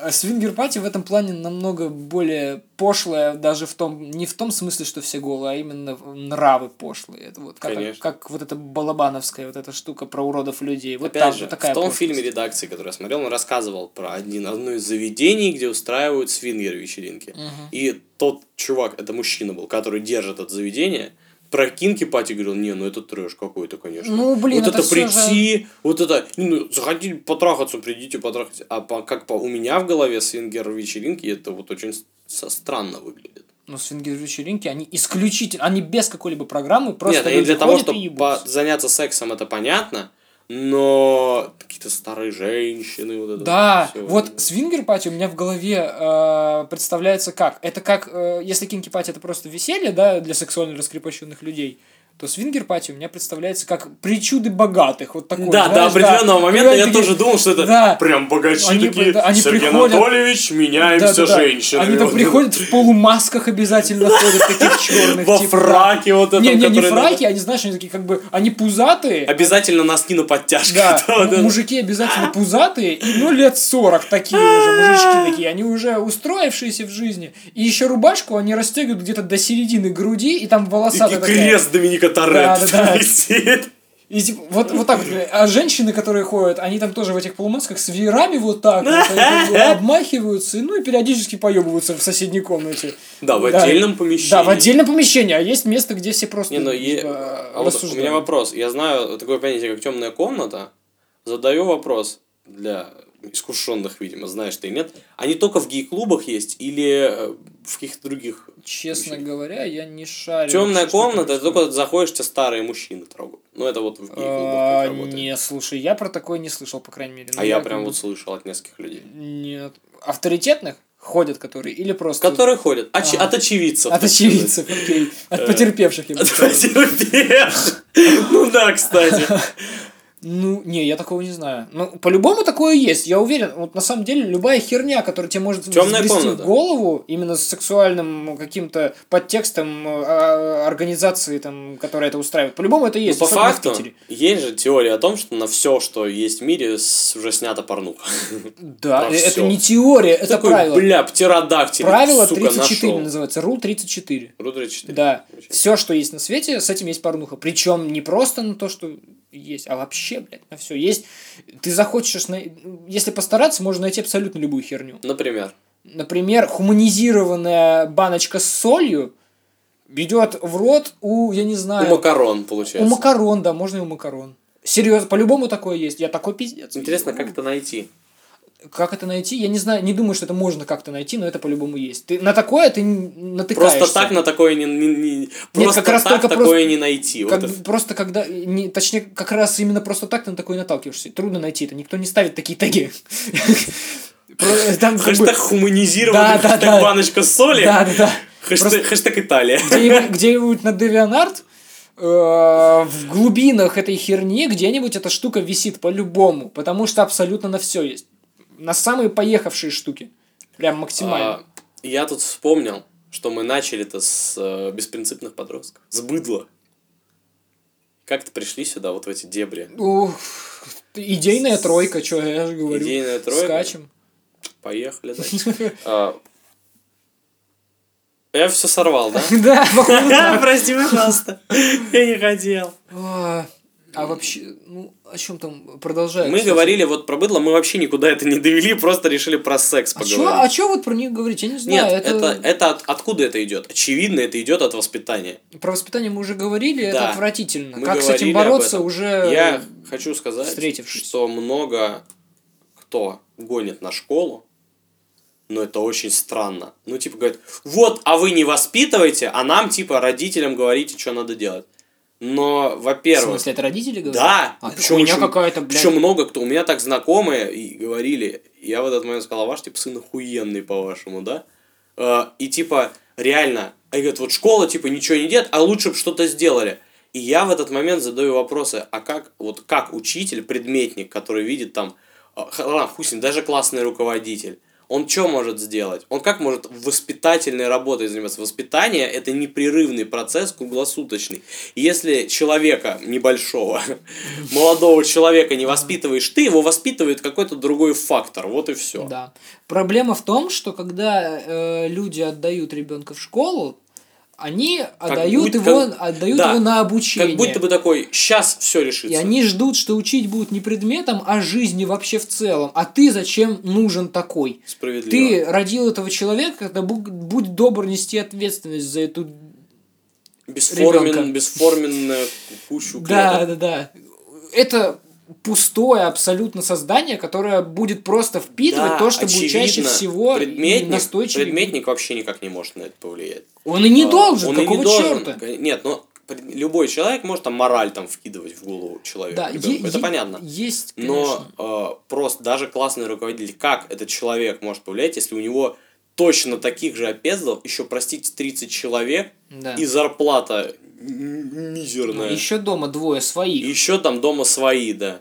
А свингер-пати в этом плане намного более пошлое, даже в том, не в том смысле, что все голые, а именно нравы пошлые. Это вот как вот эта балабановская вот эта штука про уродов людей. Вот опять же, такая в том пошлость. Фильме «Редакции», который я смотрел, он рассказывал про одно из заведений, где устраивают свингер-вечеринки. И тот чувак, это мужчина был, который держит это заведение, про кинки-пати говорил, не, ну это трэш какой-то, конечно. Ну, блин, вот это прийти, же... вот это, ну, захотите потрахаться, придите потрахаться. А у меня в голове свингер-вечеринки это вот очень странно выглядит. Но свингер-вечеринки, они исключительно, они без какой-либо программы, просто нет, они для того, чтобы заняться сексом, это понятно, но какие-то старые женщины. Вот это да, вот свингер-пати у меня в голове представляется как? Это как, если кинки-пати это просто веселье, да, для сексуально раскрепощенных людей, то свингер-пати у меня представляется как причуды богатых. Вот такой, да, знаешь, до определенного момента я тоже думал, что это прям богачи они, такие, они Сергей приходят, Анатольевич, меняемся женщинами. Они там приходят в полумасках обязательно, ходят таких черных. Во фраке вот это. Не фраки, они, знаешь, они такие как бы, они пузатые. Обязательно носки на подтяжках. Мужики обязательно пузатые, и ну лет 40 такие уже, мужички такие, они уже устроившиеся в жизни. И еще рубашку они расстегивают где-то до середины груди, и там волосатая такая. И крест Доминика Торет висит. И типа, вот так вот. А женщины, которые ходят, они там тоже в этих полумасках с веерами вот так вот, обмахиваются, ну и периодически поебываются в соседней комнате. Да, в отдельном помещении. Да, в отдельном помещении, а есть место, где все просто рассуждают. У меня вопрос. Я знаю такое понятие, как темная комната. Задаю вопрос для искушенных, видимо, знаешь ты или нет. Они только в гей-клубах есть или в каких-то других? Честно говоря, я не шарю. Темная комната, ты только заходишь, те старые мужчины трогают. Ну, это вот в гей-клубах как работает. Не, слушай, я про такое не слышал, по крайней мере. А я прям вот слышал от нескольких людей. Нет. Авторитетных? Ходят, которые или просто... Которые ходят. От очевидцев. От очевидцев, окей. От потерпевших, я бы сказал. От потерпевших. Ну да, кстати. Ну, не, я такого не знаю. Ну, по-любому такое есть, я уверен. Вот на самом деле любая херня, которая тебе может взбрести в голову, именно с сексуальным каким-то подтекстом организации, там, которая это устраивает, по-любому это есть. Ну, по факту, есть же теория о том, что на все, что есть в мире, уже снята порнуха. Да, это не теория, это правило. Бля, птеродактиль, правило 34 называется, Рул 34. Рул 34. Да, все, что есть на свете, с этим есть порнуха. Причем не просто на то, что есть, а вообще, блядь, на все есть. Ты захочешь, если постараться, можно найти абсолютно любую херню. Например, хуманизированная баночка с солью идет в рот у, я не знаю... У макарон, получается. У макарон, да, можно и у макарон. Серьезно, по-любому такое есть. Я такой пиздец. Интересно, как это найти? Как это найти? Я не знаю, не думаю, что это можно как-то найти, но это по-любому есть. Ты на такое ты натыкаешься. Просто так на такое не просто как раз так такое просто, не найти. Как, вот просто когда... Не, точнее, как раз именно просто так ты на такое наталкиваешься. Трудно найти это, никто не ставит такие теги. Хэштег хуманизированный, хэштег баночка соли, хэштег Италия. Где-нибудь на DeviantArt в глубинах этой херни где-нибудь эта штука висит по-любому, потому что абсолютно на все есть. На самые поехавшие штуки. Прям максимально. Я тут вспомнил, что мы начали-то с беспринципных подростков. С быдла. Как-то пришли сюда, вот в эти дебри. Идейная тройка, что я же говорю. Идейная тройка. Скачем. Поехали дальше. Я все сорвал, да? Да, прости, пожалуйста. Я не хотел. А вообще, ну, о чем там продолжается? Мы говорили вот про быдло, мы вообще никуда это не довели, просто решили про секс поговорить. А чё вот про них говорить? Я не знаю. Нет, это откуда это идет? Очевидно, это идет от воспитания. Про воспитание мы уже говорили, да. Это отвратительно. Мы как с этим бороться уже? Я хочу сказать, что много кто гонит на школу, но это очень странно. Ну, типа, говорят, вот, а вы не воспитываете, а нам, типа, родителям говорите, что надо делать. Но, во-первых... В смысле, это родители говорят? Да. А причем у меня какая-то, блядь... Причем много кто. У меня так знакомые и говорили. Я в этот момент сказал, ваш, типа, сын охуенный, по-вашему, да? И, типа, реально... Они говорят, вот школа, типа, ничего не делает, а лучше бы что-то сделали. И я в этот момент задаю вопросы, а как, вот, как учитель, предметник, который видит там... Хусин, даже классный руководитель. Он что может сделать? Он как может воспитательной работой заниматься? Воспитание – это непрерывный процесс, круглосуточный. И если человека небольшого, молодого человека не воспитываешь ты, его воспитывает какой-то другой фактор. Вот и все. Да. Проблема в том, что когда люди отдают ребенка в школу, они отдают его на обучение. Как будто бы такой, сейчас все решится. И они ждут, что учить будут не предметом, а жизни вообще в целом. А ты зачем нужен такой? Справедливо. Ты родил этого человека, будь добр нести ответственность за эту бесформенная кучу клеток. Да. Это пустое абсолютно создание, которое будет просто впитывать то, что будет чаще всего настойчивее. Предметник вообще никак не может на это повлиять. Он и не должен, какого черта? Нет, но любой человек может там мораль там вкидывать в голову человека. Да, это понятно. Есть, конечно. Но просто даже классный руководитель, как этот человек может повлиять, если у него точно таких же опездал, еще, простите, 30 человек, и зарплата мизерная. Ну, еще дома двое своих. Еще там дома свои, да.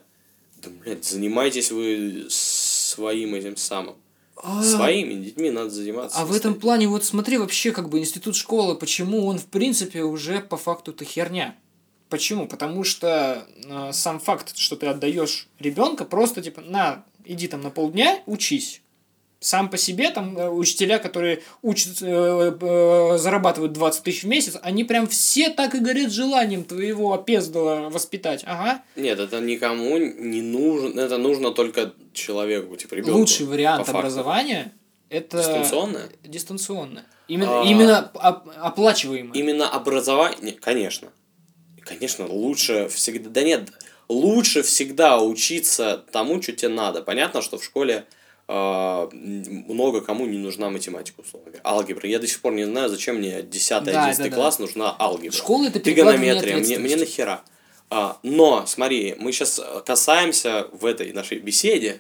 Да, блядь, занимайтесь вы своим этим самым. Своими детьми надо заниматься. А в этом плане, вот смотри, вообще, как бы, институт школы, почему он, в принципе, уже по факту-то херня. Почему? Потому что сам факт, что ты отдаешь ребенка, просто, типа, иди там на полдня, учись. Сам по себе, там, учителя, которые учат, зарабатывают 20 тысяч в месяц, они прям все так и горят желанием твоего опездала воспитать. Ага. Нет, это никому не нужно, это нужно только человеку, типа ребенку. Лучший вариант образования – это… Дистанционное? Дистанционное. Именно оплачиваемое. Именно образование, конечно. Конечно, лучше всегда… Да нет, лучше всегда учиться тому, что тебе надо. Понятно, что в школе… много кому не нужна математика, условно говоря. Алгебра. Я до сих пор не знаю, зачем мне 10-11 класс нужна алгебра. Школа — это тригонометрия. Мне нахера. Но, смотри, мы сейчас касаемся в этой нашей беседе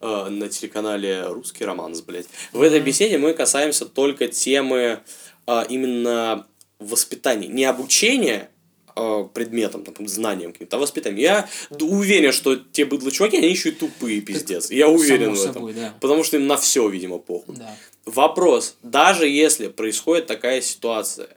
на телеканале «Русский романс», блядь. В этой беседе мы касаемся только темы именно воспитания. Не обучения предметом, там, знанием каким-то, воспитанием. Я уверен, что те быдло-чуваки, они еще и тупые, пиздец. Я уверен в этом. Собой, да. Потому что им на все, видимо, похуй. Да. Вопрос. Даже если происходит такая ситуация,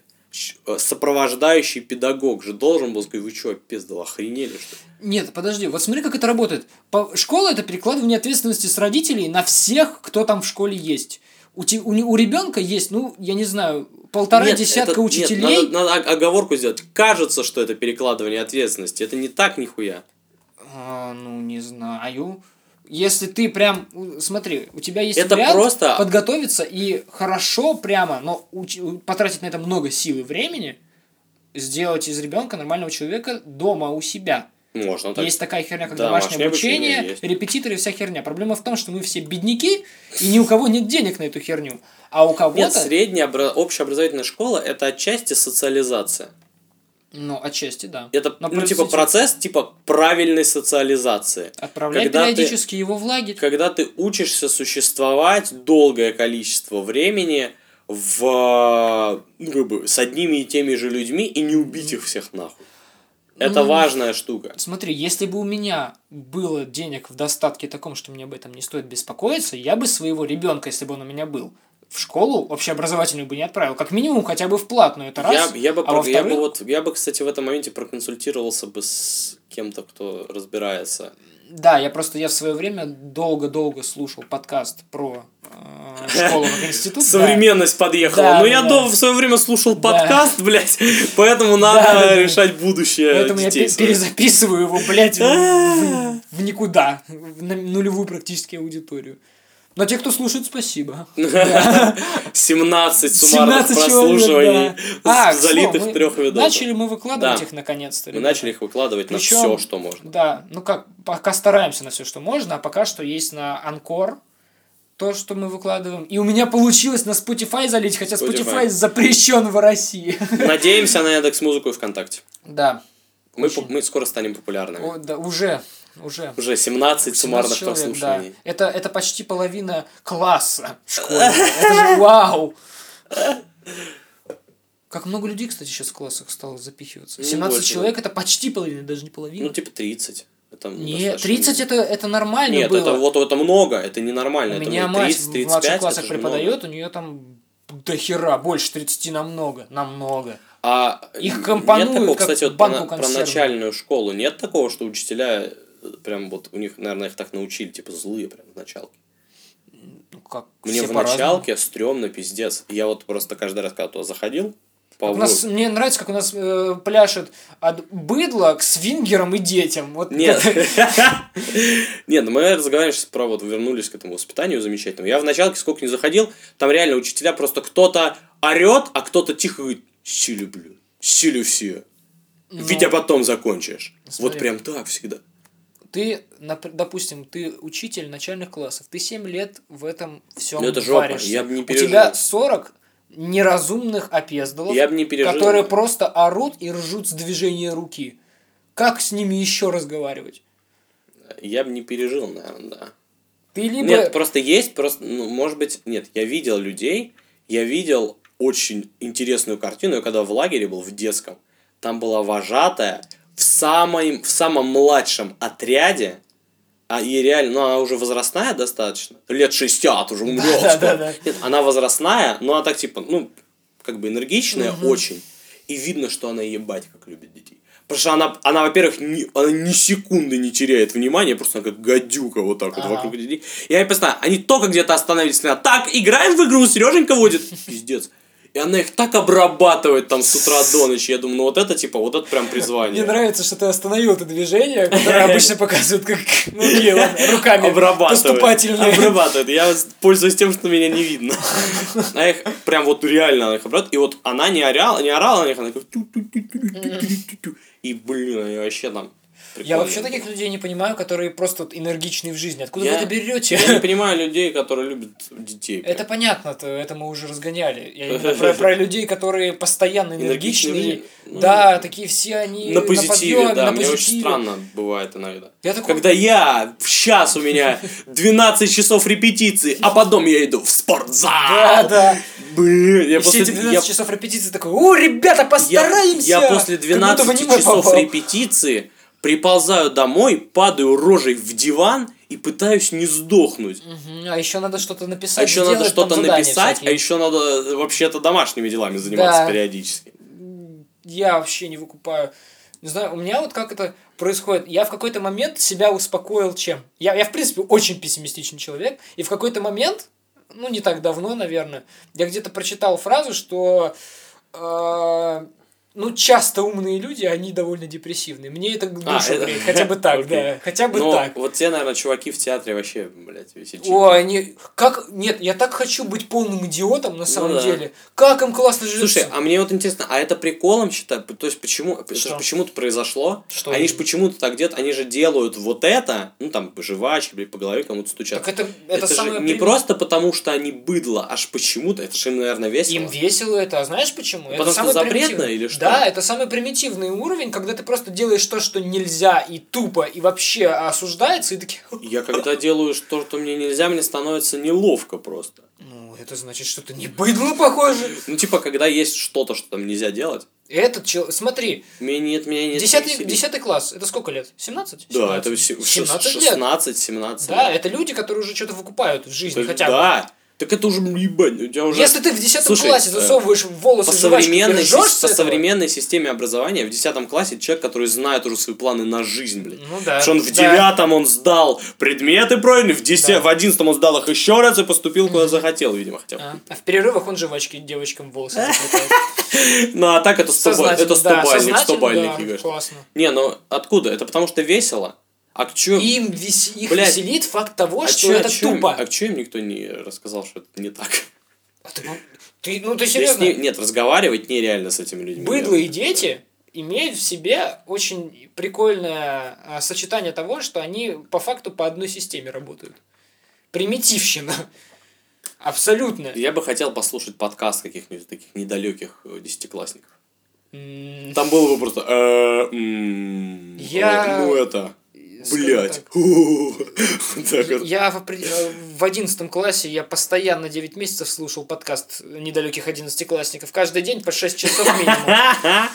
сопровождающий педагог же должен был сказать: вы что, пиздал, охренели, что ли? Нет, подожди. Вот смотри, как это работает. Школа — это перекладывание ответственности с родителей на всех, кто там в школе есть. У ребенка есть, я не знаю, полтора десятка учителей. Нет, надо оговорку сделать. Кажется, что это перекладывание ответственности. Это не так нихуя. Не знаю. Если ты прям… Смотри, у тебя есть это вариант просто… подготовиться и хорошо прямо, но потратить на это много сил и времени, сделать из ребенка нормального человека дома у себя. Можно так. Есть такая херня, как домашнее обучение, репетиторы и вся херня. Проблема в том, что мы все бедняки, и ни у кого нет денег на эту херню. А у кого-то… Нет, средняя общеобразовательная школа – это отчасти социализация. Отчасти, да. Это, процесс, типа, правильной социализации. Отправляй периодически его в лагерь. Когда ты учишься существовать долгое количество времени с одними и теми же людьми и не убить их всех нахуй. Это важная штука. Смотри, если бы у меня было денег в достатке таком, что мне об этом не стоит беспокоиться, я бы своего ребенка, если бы он у меня был, в школу общеобразовательную бы не отправил. Как минимум, хотя бы в платную. Это раз. Я бы, кстати, в этом моменте проконсультировался бы с кем-то, кто разбирается. Да, я в свое время долго-долго слушал подкаст про школу как институт. Современность подъехала. Но я в свое время слушал подкаст, блядь, поэтому надо решать будущее. Поэтому я перезаписываю его, блядь, в никуда, в нулевую практически аудиторию. Но те, кто слушает, спасибо. 17 суммарных прослушиваний, залитых 3 видов. Начали мы выкладывать их наконец-то. Мы начали их выкладывать на все, что можно. Да, пока стараемся на все, что можно, а пока что есть на Анкор то, что мы выкладываем. И у меня получилось на Spotify залить, хотя Spotify запрещен в России. Надеемся на Яндекс.Музыку и ВКонтакте. Да. Мы скоро станем популярными. Уже 17 суммарных прослушиваний. Да. Это почти половина класса в школе. Это же вау! Как много людей, кстати, сейчас в классах стало запихиваться. 17 человек – это почти половина, даже не половина. 30. Нет, 30 это нормально было. Нет, это много, это ненормально. У меня мать в младших классах преподает, у нее там до хера, больше 30 намного. Их компонуют как банку консервов. Про начальную школу нет такого, что учителя… Прям у них, наверное, их так научили, злые прям в началке. Как мне в началке стрёмно, пиздец. Я просто каждый раз, когда туда заходил, мне нравится, как у нас пляшет от быдла к свингерам и детям. Нет, мы разговариваем сейчас про вернулись к этому воспитанию замечательному. Я в началке сколько не заходил, там реально учителя просто кто-то орёт, а кто-то тихо говорит: «Все люблю». сели все. Но... Ведь а потом закончишь. Смотри, вот прям так всегда. Ты, допустим, ты учитель начальных классов. Ты 7 лет в этом всем паришься. Ну это жопа, я бы не пережил. У тебя 40 неразумных опездалов, которые просто орут и ржут с движения руки. Как с ними еще разговаривать? Я бы не пережил, наверное, да. Ты либо... Нет, просто есть, просто, ну, может быть, нет, я видел людей, я видел очень интересную картину, я когда в лагере был, в детском, там была вожатая в самом младшем отряде, а и реально, ну, она уже возрастная достаточно, лет 60 уже умрет. Да. Нет, она возрастная, но она так, типа, ну, как бы энергичная очень, и видно, что она ебать как любит детей. Потому что она во-первых, она ни секунды не теряет внимания, просто она как гадюка вот так вот вокруг людей. Я не понимаю, они только где-то остановились, так, играем в игру, Сереженька водит. Пиздец. И она их так обрабатывает там с утра до ночи. Я думаю, ну вот это прям призвание. Мне нравится, что ты остановил это движение, которое обычно показывают как руками поступательные. Обрабатывает. Я пользуюсь тем, что меня не видно. Она их прям вот реально она их обрабатывает. И вот она не орала на них, она как... И, блин, я вообще там... Прикольно. Я вообще таких людей не понимаю, которые просто энергичные в жизни. Откуда вы это берете? Я не понимаю людей, которые любят детей. Это понятно, это мы уже разгоняли. Я про людей, которые постоянно энергичные. Да, такие все они на позитиве. Да, мне очень странно бывает иногда. Когда я сейчас у меня 12 часов репетиции, а потом я иду в спортзал. Да. Блин, я после 12 часов репетиции такой: о, ребята, постараемся! Я после 12 часов репетиции приползаю домой, падаю рожей в диван и пытаюсь не сдохнуть. А еще надо что-то написать. А еще надо вообще-то домашними делами заниматься периодически. Я вообще не выкупаю. Не знаю, у меня вот как это происходит. Я в какой-то момент себя успокоил чем? Я в принципе, очень пессимистичный человек. И в какой-то момент, ну, не так давно, наверное, я где-то прочитал фразу, что... Ну, часто умные люди, они довольно депрессивные. Мне это душу греет. Хотя бы так, да. Хотя бы так. Вот те, наверное, чуваки в театре вообще, блядь, весельчаки. О, они... Как... Нет, я так хочу быть полным идиотом, на самом деле. Как им классно живется. Слушай, а мне вот интересно, а это приколом считают? То есть, почему-то произошло? Что? Они же почему-то так где-то, они же делают вот это, ну, там, жвачки, блядь, по голове кому-то стучат. Так это же самое... Не просто потому, что они быдло, аж почему-то. Это же им, наверное, весело. Им весело это, а знаешь почему? Потому что запретно или что? Да, это самый примитивный уровень, когда ты просто делаешь то, что нельзя, и тупо, и вообще осуждается, и такие... Я когда делаю то, что мне нельзя, мне становится неловко просто. Ну, это значит, что ты не быдло похоже. Ну, типа, когда есть что-то, что там нельзя делать. Этот человек... Смотри. Меня нет. 10 класс. Это сколько лет? 17? Да, это 16-17. Да, это люди, которые уже что-то выкупают в жизни хотя бы. Да. Так это уже, ебать, у тебя уже... Если ты в 10 классе засовываешь волосы в жвачку, по современной системе образования в 10 классе человек, который знает уже свои планы на жизнь, блядь. Ну, да. Потому что он в 9 он сдал предметы правильно, в 11 он сдал их еще раз и поступил куда захотел, видимо, хотя бы. А в перерывах он жвачки девочкам волосы заплетает. Ну, а так это 100-бальник. Классно. Не, ну откуда? Это потому что весело. А к чему? Им их веселит факт того, что это тупо. А к чему им никто не рассказал, что это не так? Ты серьезно? Нет, разговаривать нереально с этими людьми. Быдло и дети имеют в себе очень прикольное сочетание того, что они по факту по одной системе работают. Примитивщина. Абсолютно. Я бы хотел послушать подкаст каких-нибудь таких недалеких 10-классников. Там было бы просто... Ну это... Блять. Я в 11 классе я постоянно 9 месяцев слушал подкаст недалеких 11-классников. Каждый день по 6 часов минимум. А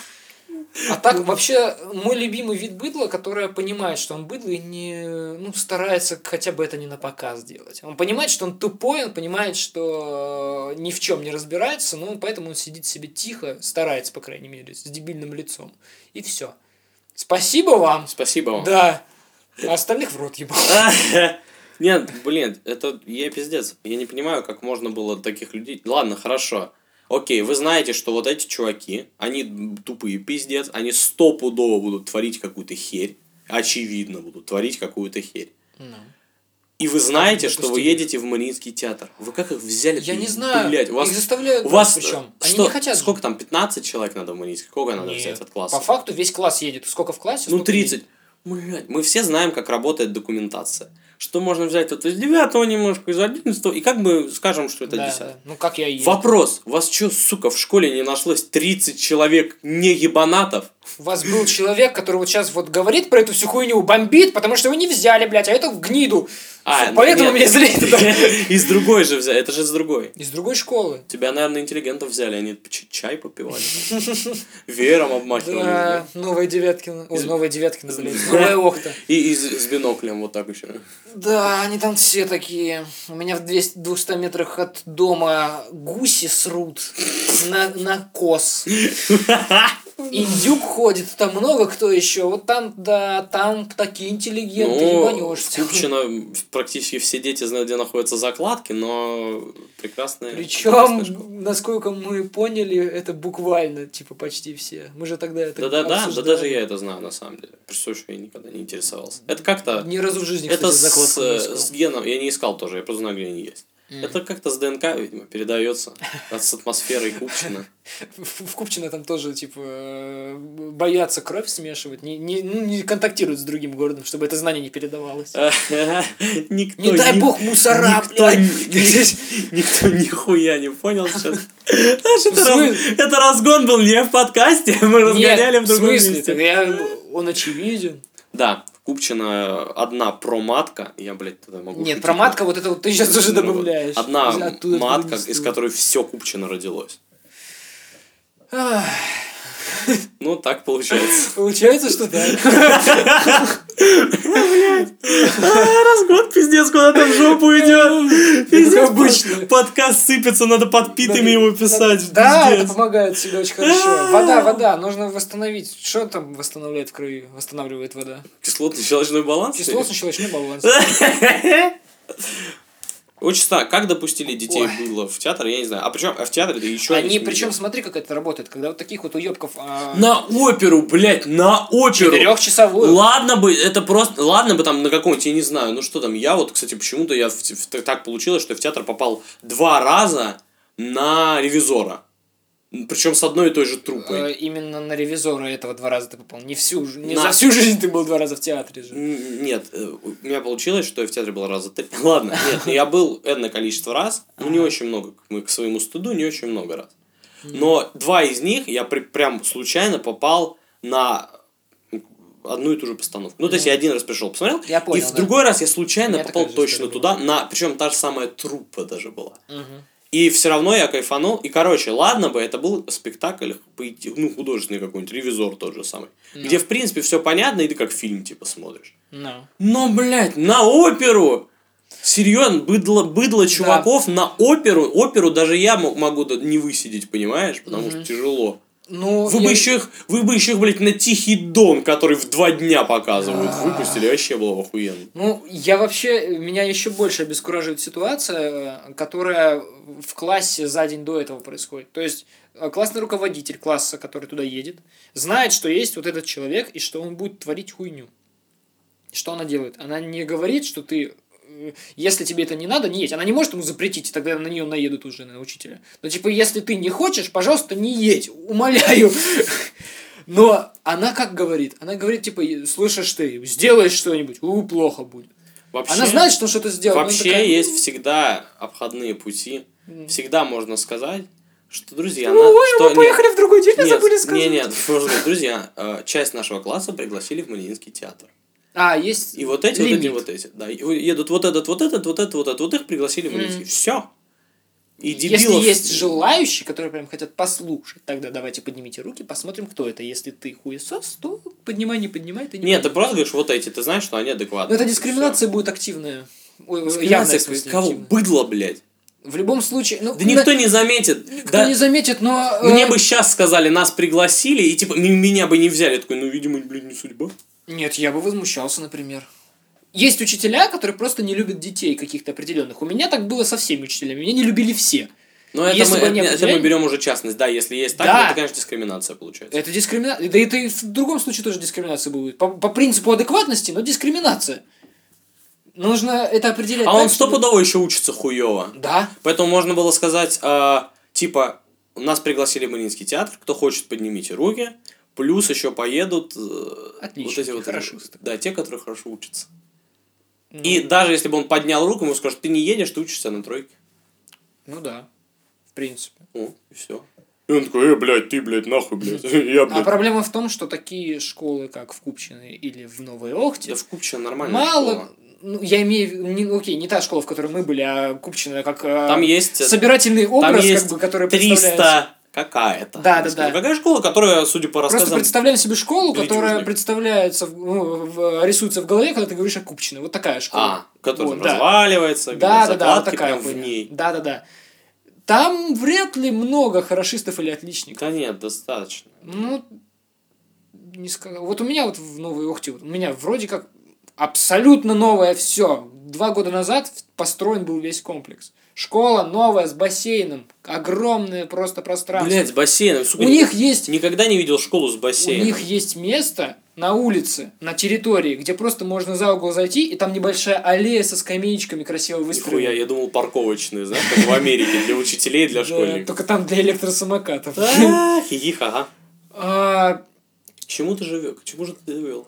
так вообще мой любимый вид быдла, которое понимает, что он быдло и не старается хотя бы это не на показ делать. Он понимает, что он тупой, он понимает, что ни в чем не разбирается, но поэтому он сидит себе тихо, старается, по крайней мере, с дебильным лицом. И все. Спасибо вам. Спасибо вам. Да. А остальных в рот ебал. Нет, блин, это я пиздец. Я не понимаю, как можно было таких людей... Ладно, хорошо. Окей, вы знаете, что вот эти чуваки, они тупые пиздец, они стопудово будут творить какую-то херь. Очевидно будут творить какую-то херь. И вы знаете, что вы едете в Мариинский театр. Вы как их взяли? Я не знаю. Блядь, их заставляют. У вас причем. Они не хотят. Сколько там, 15 человек надо в Мариинский? Сколько надо взять от класса? По факту весь класс едет. Сколько в классе? Ну, 30. Блядь, мы все знаем, как работает документация. Что можно взять вот из 9-го немножко, из 11-го, и как бы скажем, что это 10-е. Да. Ну, как я и... Вопрос. У вас что, сука, в школе не нашлось 30 человек не ебанатов? У вас был человек, который вот сейчас вот говорит про эту всю хуйню, бомбит, потому что вы не взяли, блядь, а это в гниду. Поэтому меня злит. Из другой же взяли, это же из другой. Из другой школы. Тебя, наверное, интеллигентов взяли, они чай попивали. Веером обмахивали. Да, Новая Девяткина. Ой, Новая Девяткина, блядь. Новая Охта. И с биноклем вот так еще. Да, они там все такие. У меня в 200 метрах от дома гуси срут на коз. Индюк ходит, там много кто еще. Вот там, да, там такие интеллигенты, ебанешься. В Купчино практически все дети знают, где находятся закладки, но прекрасные. Причем, насколько мы поняли, это буквально, типа, почти все. Мы же тогда это обсуждали. Да, даже я это знаю, на самом деле. Просто я никогда не интересовался. Это как-то... Ни разу в жизни, кстати, закладку не искал. Это с геном. Я не искал тоже, я просто знаю, где они есть. Это как-то с ДНК, видимо, передается с атмосферой Купчино. В Купчино там тоже, типа, боятся кровь смешивать, не контактируют с другим городом, чтобы это знание не передавалось. Не дай бог мусора, блядь! Никто нихуя не понял сейчас. Это разгон был не в подкасте, мы разгоняли в другом месте. Он очевиден. Да. Купчино одна проматка, я, блядь, тогда могу... Нет, проматка, вот это вот ты сейчас уже добавляешь. Одна матка, из которой все Купчино родилось. Ну, так получается. Получается, что так. Блядь. Разгон, пиздец, куда-то в жопу идет. Пиздец, обычно. Подкаст сыпется, надо подпитами его писать. Да, это помогает всегда очень хорошо. Вода, нужно восстановить. Что там восстанавливает в крови? Восстанавливает вода. Кислотно-щелочной баланс? Кислотно-щелочной баланс. Очень так, как допустили детей было в театр, я не знаю. А причем, а в театре-то еще... Они, причем, смотри, как это работает, когда вот таких вот уебков... На оперу, блядь, на оперу! 4-часовую. Ладно бы, это просто... Ладно бы там на каком-нибудь, я не знаю, ну что там, я вот, кстати, почему-то я так получилось, что в театр попал 2 раза на «Ревизора». Причем с одной и той же труппой. Именно на «Ревизора» этого 2 раза ты попал. За всю жизнь ты был 2 раза в театре же. Нет, у меня получилось, что я в театре был раза 3. Ладно, нет, я был энное количество раз, но не очень много, к своему стыду, не очень много раз. Но 2 из них я прям случайно попал на одну и ту же постановку. Ну, то есть я 1 раз пришел, посмотрел, я понял, и в другой раз я случайно попал точно туда, причем та же самая труппа даже была. И все равно я кайфанул. И, короче, ладно бы, это был спектакль, ну, художественный какой-нибудь, «Ревизор» тот же самый. No. Где, в принципе, все понятно, и ты как фильм, типа, смотришь. No. Но, блядь, на оперу! Серьезно, быдло чуваков на оперу. Оперу даже я могу не высидеть, понимаешь? Потому что тяжело. Ну, вы бы еще их, блядь, на «Тихий Дон», который в 2 дня показывают, выпустили, вообще было бы охуенно. Ну, меня еще больше обескураживает ситуация, которая в классе за день до этого происходит. То есть, классный руководитель класса, который туда едет, знает, что есть вот этот человек, и что он будет творить хуйню. Что она делает? Она не говорит, что ты... Если тебе это не надо, не едь. Она не может ему запретить, тогда на нее наедут уже, на учителя. Но, типа, если ты не хочешь, пожалуйста, не едь. Умоляю. Но она как говорит? Она говорит, типа, слышишь ты, сделаешь что-нибудь, плохо будет. Вообще, она знает, что что-то сделала. Вообще такая... есть всегда обходные пути. Всегда можно сказать, что, друзья... мы поехали в другой день, забыли сказать. Нет, друзья, часть нашего класса пригласили в Мариинский театр. Есть и вот эти, лимит. вот эти. Да, едут вот этот, вот их пригласили в Мариинский. Все. И дебилов... Если есть желающие, которые прям хотят послушать, тогда давайте поднимите руки, посмотрим, кто это. Если ты хуесос, то поднимай, не поднимай. Нет, ты просто говоришь, вот эти, ты знаешь, что они адекватные. Но эта дискриминация будет активная. Дискриминация, кого? Быдло, блядь. В любом случае... Ну, да никто не заметит. Не заметит, но... Мне бы сейчас сказали, нас пригласили, и типа меня бы не взяли. Я такой, видимо, блядь, не судьба. Нет, я бы возмущался, например. Есть учителя, которые просто не любят детей каких-то определенных. У меня так было со всеми учителями. Меня не любили все. Но это мы берем уже частность. Да, если есть так, да. Это, конечно, дискриминация получается. Это дискриминация. Да это и в другом случае тоже дискриминация будет. По принципу адекватности, но дискриминация. Нужно это определять. А так, он стопудово еще учится хуёво. Да. Поэтому можно было сказать, типа, нас пригласили в Мариинский театр, кто хочет, поднимите руки, плюс еще поедут... Отлично, вот хорошо. Да, те, которые хорошо учатся. Ну. И даже если бы он поднял руку, ему скажут, ты не едешь, ты учишься на тройке. Ну да, в принципе. О, и все. И он такой, блядь, ты, блядь, нахуй, блядь. Я, блядь. А проблема в том, что такие школы, как в Купчино или в Новой Охте... Да в Купчино нормально. Мало... Школа. Ну, я имею в виду, не та школа, в которой мы были, а Купчино, как там есть, собирательный образ, там есть как бы, который 300 представляет... какая-то. Да. Какая школа, которая, судя по рассказам... Просто представляем себе школу, которая представляется, рисуется в голове, когда ты говоришь о Купчино. Вот такая школа. Которая вот, разваливается, закладки прям в ней. Да. Там вряд ли много хорошистов или отличников. Да нет, достаточно. Ну, не сказал. Вот у меня вот в Новой Охте, у меня вроде как абсолютно новое все. 2 года назад построен был весь комплекс. Школа новая, с бассейном. Огромное просто пространство. Блядь, с бассейном. Сука, у них есть... Никогда не видел школу с бассейном. У них есть место на улице, на территории, где просто можно за угол зайти, и там небольшая аллея со скамеечками красиво выстроена. Нихуя, я думал парковочные, знаешь, как в Америке, для учителей, для школьников. Только там для электросамокатов. Хихиха. Чему ты живешь? К чему же ты довел?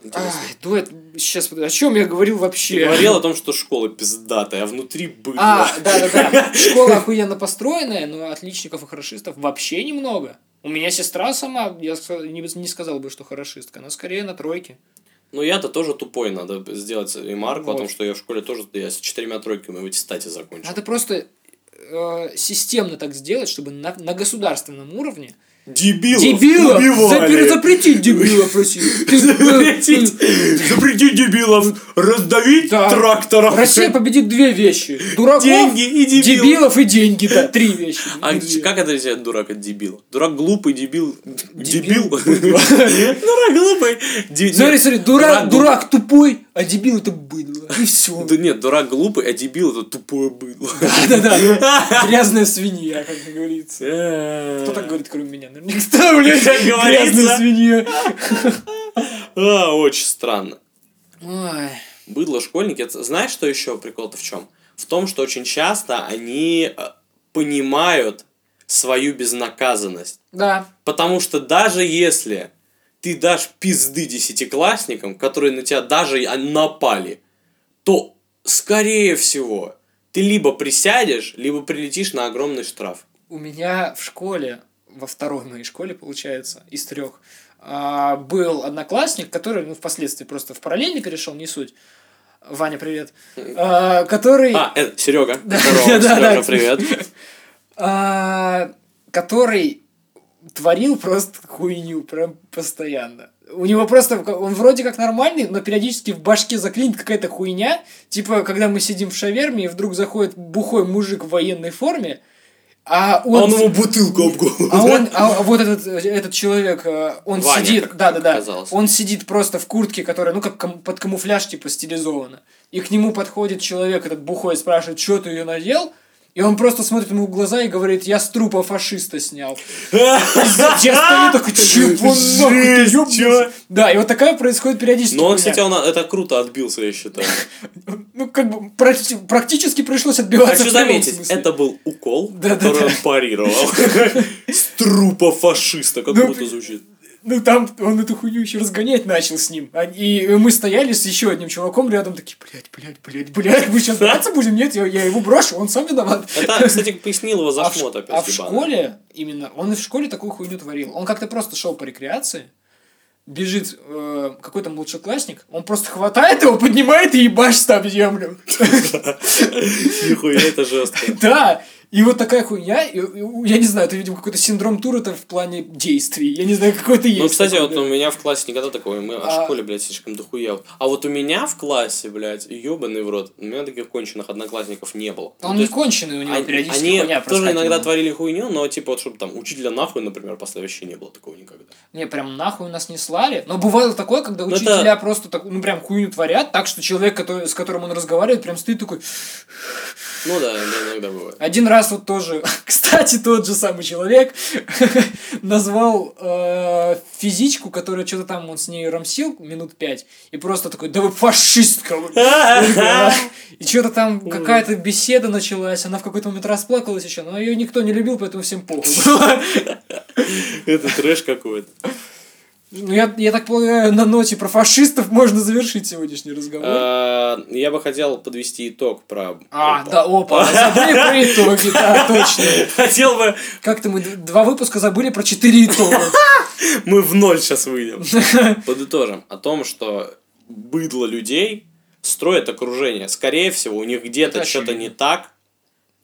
Сейчас, о чем я говорил вообще? Ты говорил о том, что школа пиздатая, а внутри быдло. Да. Школа охуенно построенная, но отличников и хорошистов вообще немного. У меня сестра сама, я не сказал бы, что хорошистка, она скорее на тройке. Ну, я-то тоже тупой, надо сделать ремарку вот. О том, что я в школе тоже я с 4 тройками в аттестате закончил. Надо просто системно так сделать, чтобы на государственном уровне Дебилов! Запретить дебилов в России! Запретить дебилов! Раздавить тракторов! Россия победит 2 вещи. Дураков, деньги и дебилов и деньги. Да, 3 вещи. А как отличает дурак от дебила? Дурак глупый, дебил... Дебил? Дурак глупый. Смотри, дурак тупой, а дебил это быдло. И все. Да нет, дурак глупый, а дебил это тупое быдло. Да. Грязная свинья, как говорится. Кто так говорит, кроме меня? Никто, блядь, так говорит, грязная свинья. Очень странно. Ой. Быдло школьники. Знаешь, что еще прикол-то в чем? В том, что очень часто они понимают свою безнаказанность. Да. Потому что даже если ты дашь пизды 10-классникам, которые на тебя даже напали, то, скорее всего, ты либо присядешь, либо прилетишь на огромный штраф. У меня в школе... во второй моей школе, получается, из 3, был одноклассник, который, впоследствии просто в параллельник решил, не суть. Ваня, привет. Который... Серега. Серега, привет. Который творил просто хуйню, прям постоянно. У него просто... Он вроде как нормальный, но периодически в башке заклинит какая-то хуйня. Типа, когда мы сидим в шаверме, и вдруг заходит бухой мужик в военной форме, а он ему бутылку об голову. Вот этот человек, он Ваня, сидит, как он сидит просто в куртке, которая, как под камуфляж типа стилизована. И к нему подходит человек этот бухой, спрашивает, что ты ее надел? И он просто смотрит ему в глаза и говорит, я с трупа фашиста снял. Я стою такой, чепунок. Да, и вот такая происходит периодически. Но он, кстати, это круто отбился, я считаю. Практически пришлось отбиваться. Хочу заметить, это был укол, который он парировал. С трупа фашиста, как будто звучит. Там он эту хуйню еще разгонять начал с ним. И мы стояли с еще одним чуваком рядом, такие, блядь, мы сейчас драться будем? Нет, я его брошу, он сам виноват. Это, кстати, пояснил его зашмот опять. А в школе, именно, он и в школе такую хуйню творил. Он как-то просто шел по рекреации, бежит какой-то младшеклассник, он просто хватает его, поднимает и ебашит об землю. Нихуя, это жестко. Да. И вот такая хуйня, я не знаю, это, видимо, какой-то синдром Туретта в плане действий. Я не знаю, какой-то есть. Кстати, такой, у меня в классе никогда такого, мы о школе, блядь, слишком дохуя. А вот у меня в классе, блядь, ёбаный в рот, у меня таких конченых одноклассников не было. Он не конченый, у него периодически хуйня проскакивала. Они тоже иногда творили хуйню, но типа вот чтобы там учителя нахуй, например, послали, вообще не было такого никогда. Не, прям нахуй нас не слали. Но бывало такое, когда учителя просто так, прям хуйню творят, так что человек, с которым он разговаривает, прям стоит такой... Ну да, иногда бывает. Один раз вот тоже, кстати, тот же самый человек назвал физичку, которая что-то там он с ней рамсил минут 5, и просто такой: да вы фашистка! И что-то там какая-то беседа началась, она в какой-то момент расплакалась еще, но ее никто не любил, поэтому всем похуй. Это трэш какой-то. Ну, я так полагаю, на ноте про фашистов можно завершить сегодняшний разговор. Я бы хотел подвести итог про... забыли про итоги, да, точно. Хотел бы... Как-то мы 2 выпуска забыли про 4 итога. Мы в 0 сейчас выйдем. Подытожим о том, что быдло людей строит окружение. Скорее всего, у них где-то что-то не так,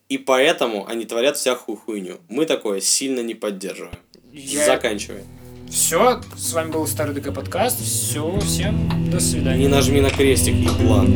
и поэтому они творят всякую хуйню. Мы такое сильно не поддерживаем. Заканчиваем. Все, с вами был Старый ДК подкаст. Все, всем до свидания. Не нажми на крестик, еблан.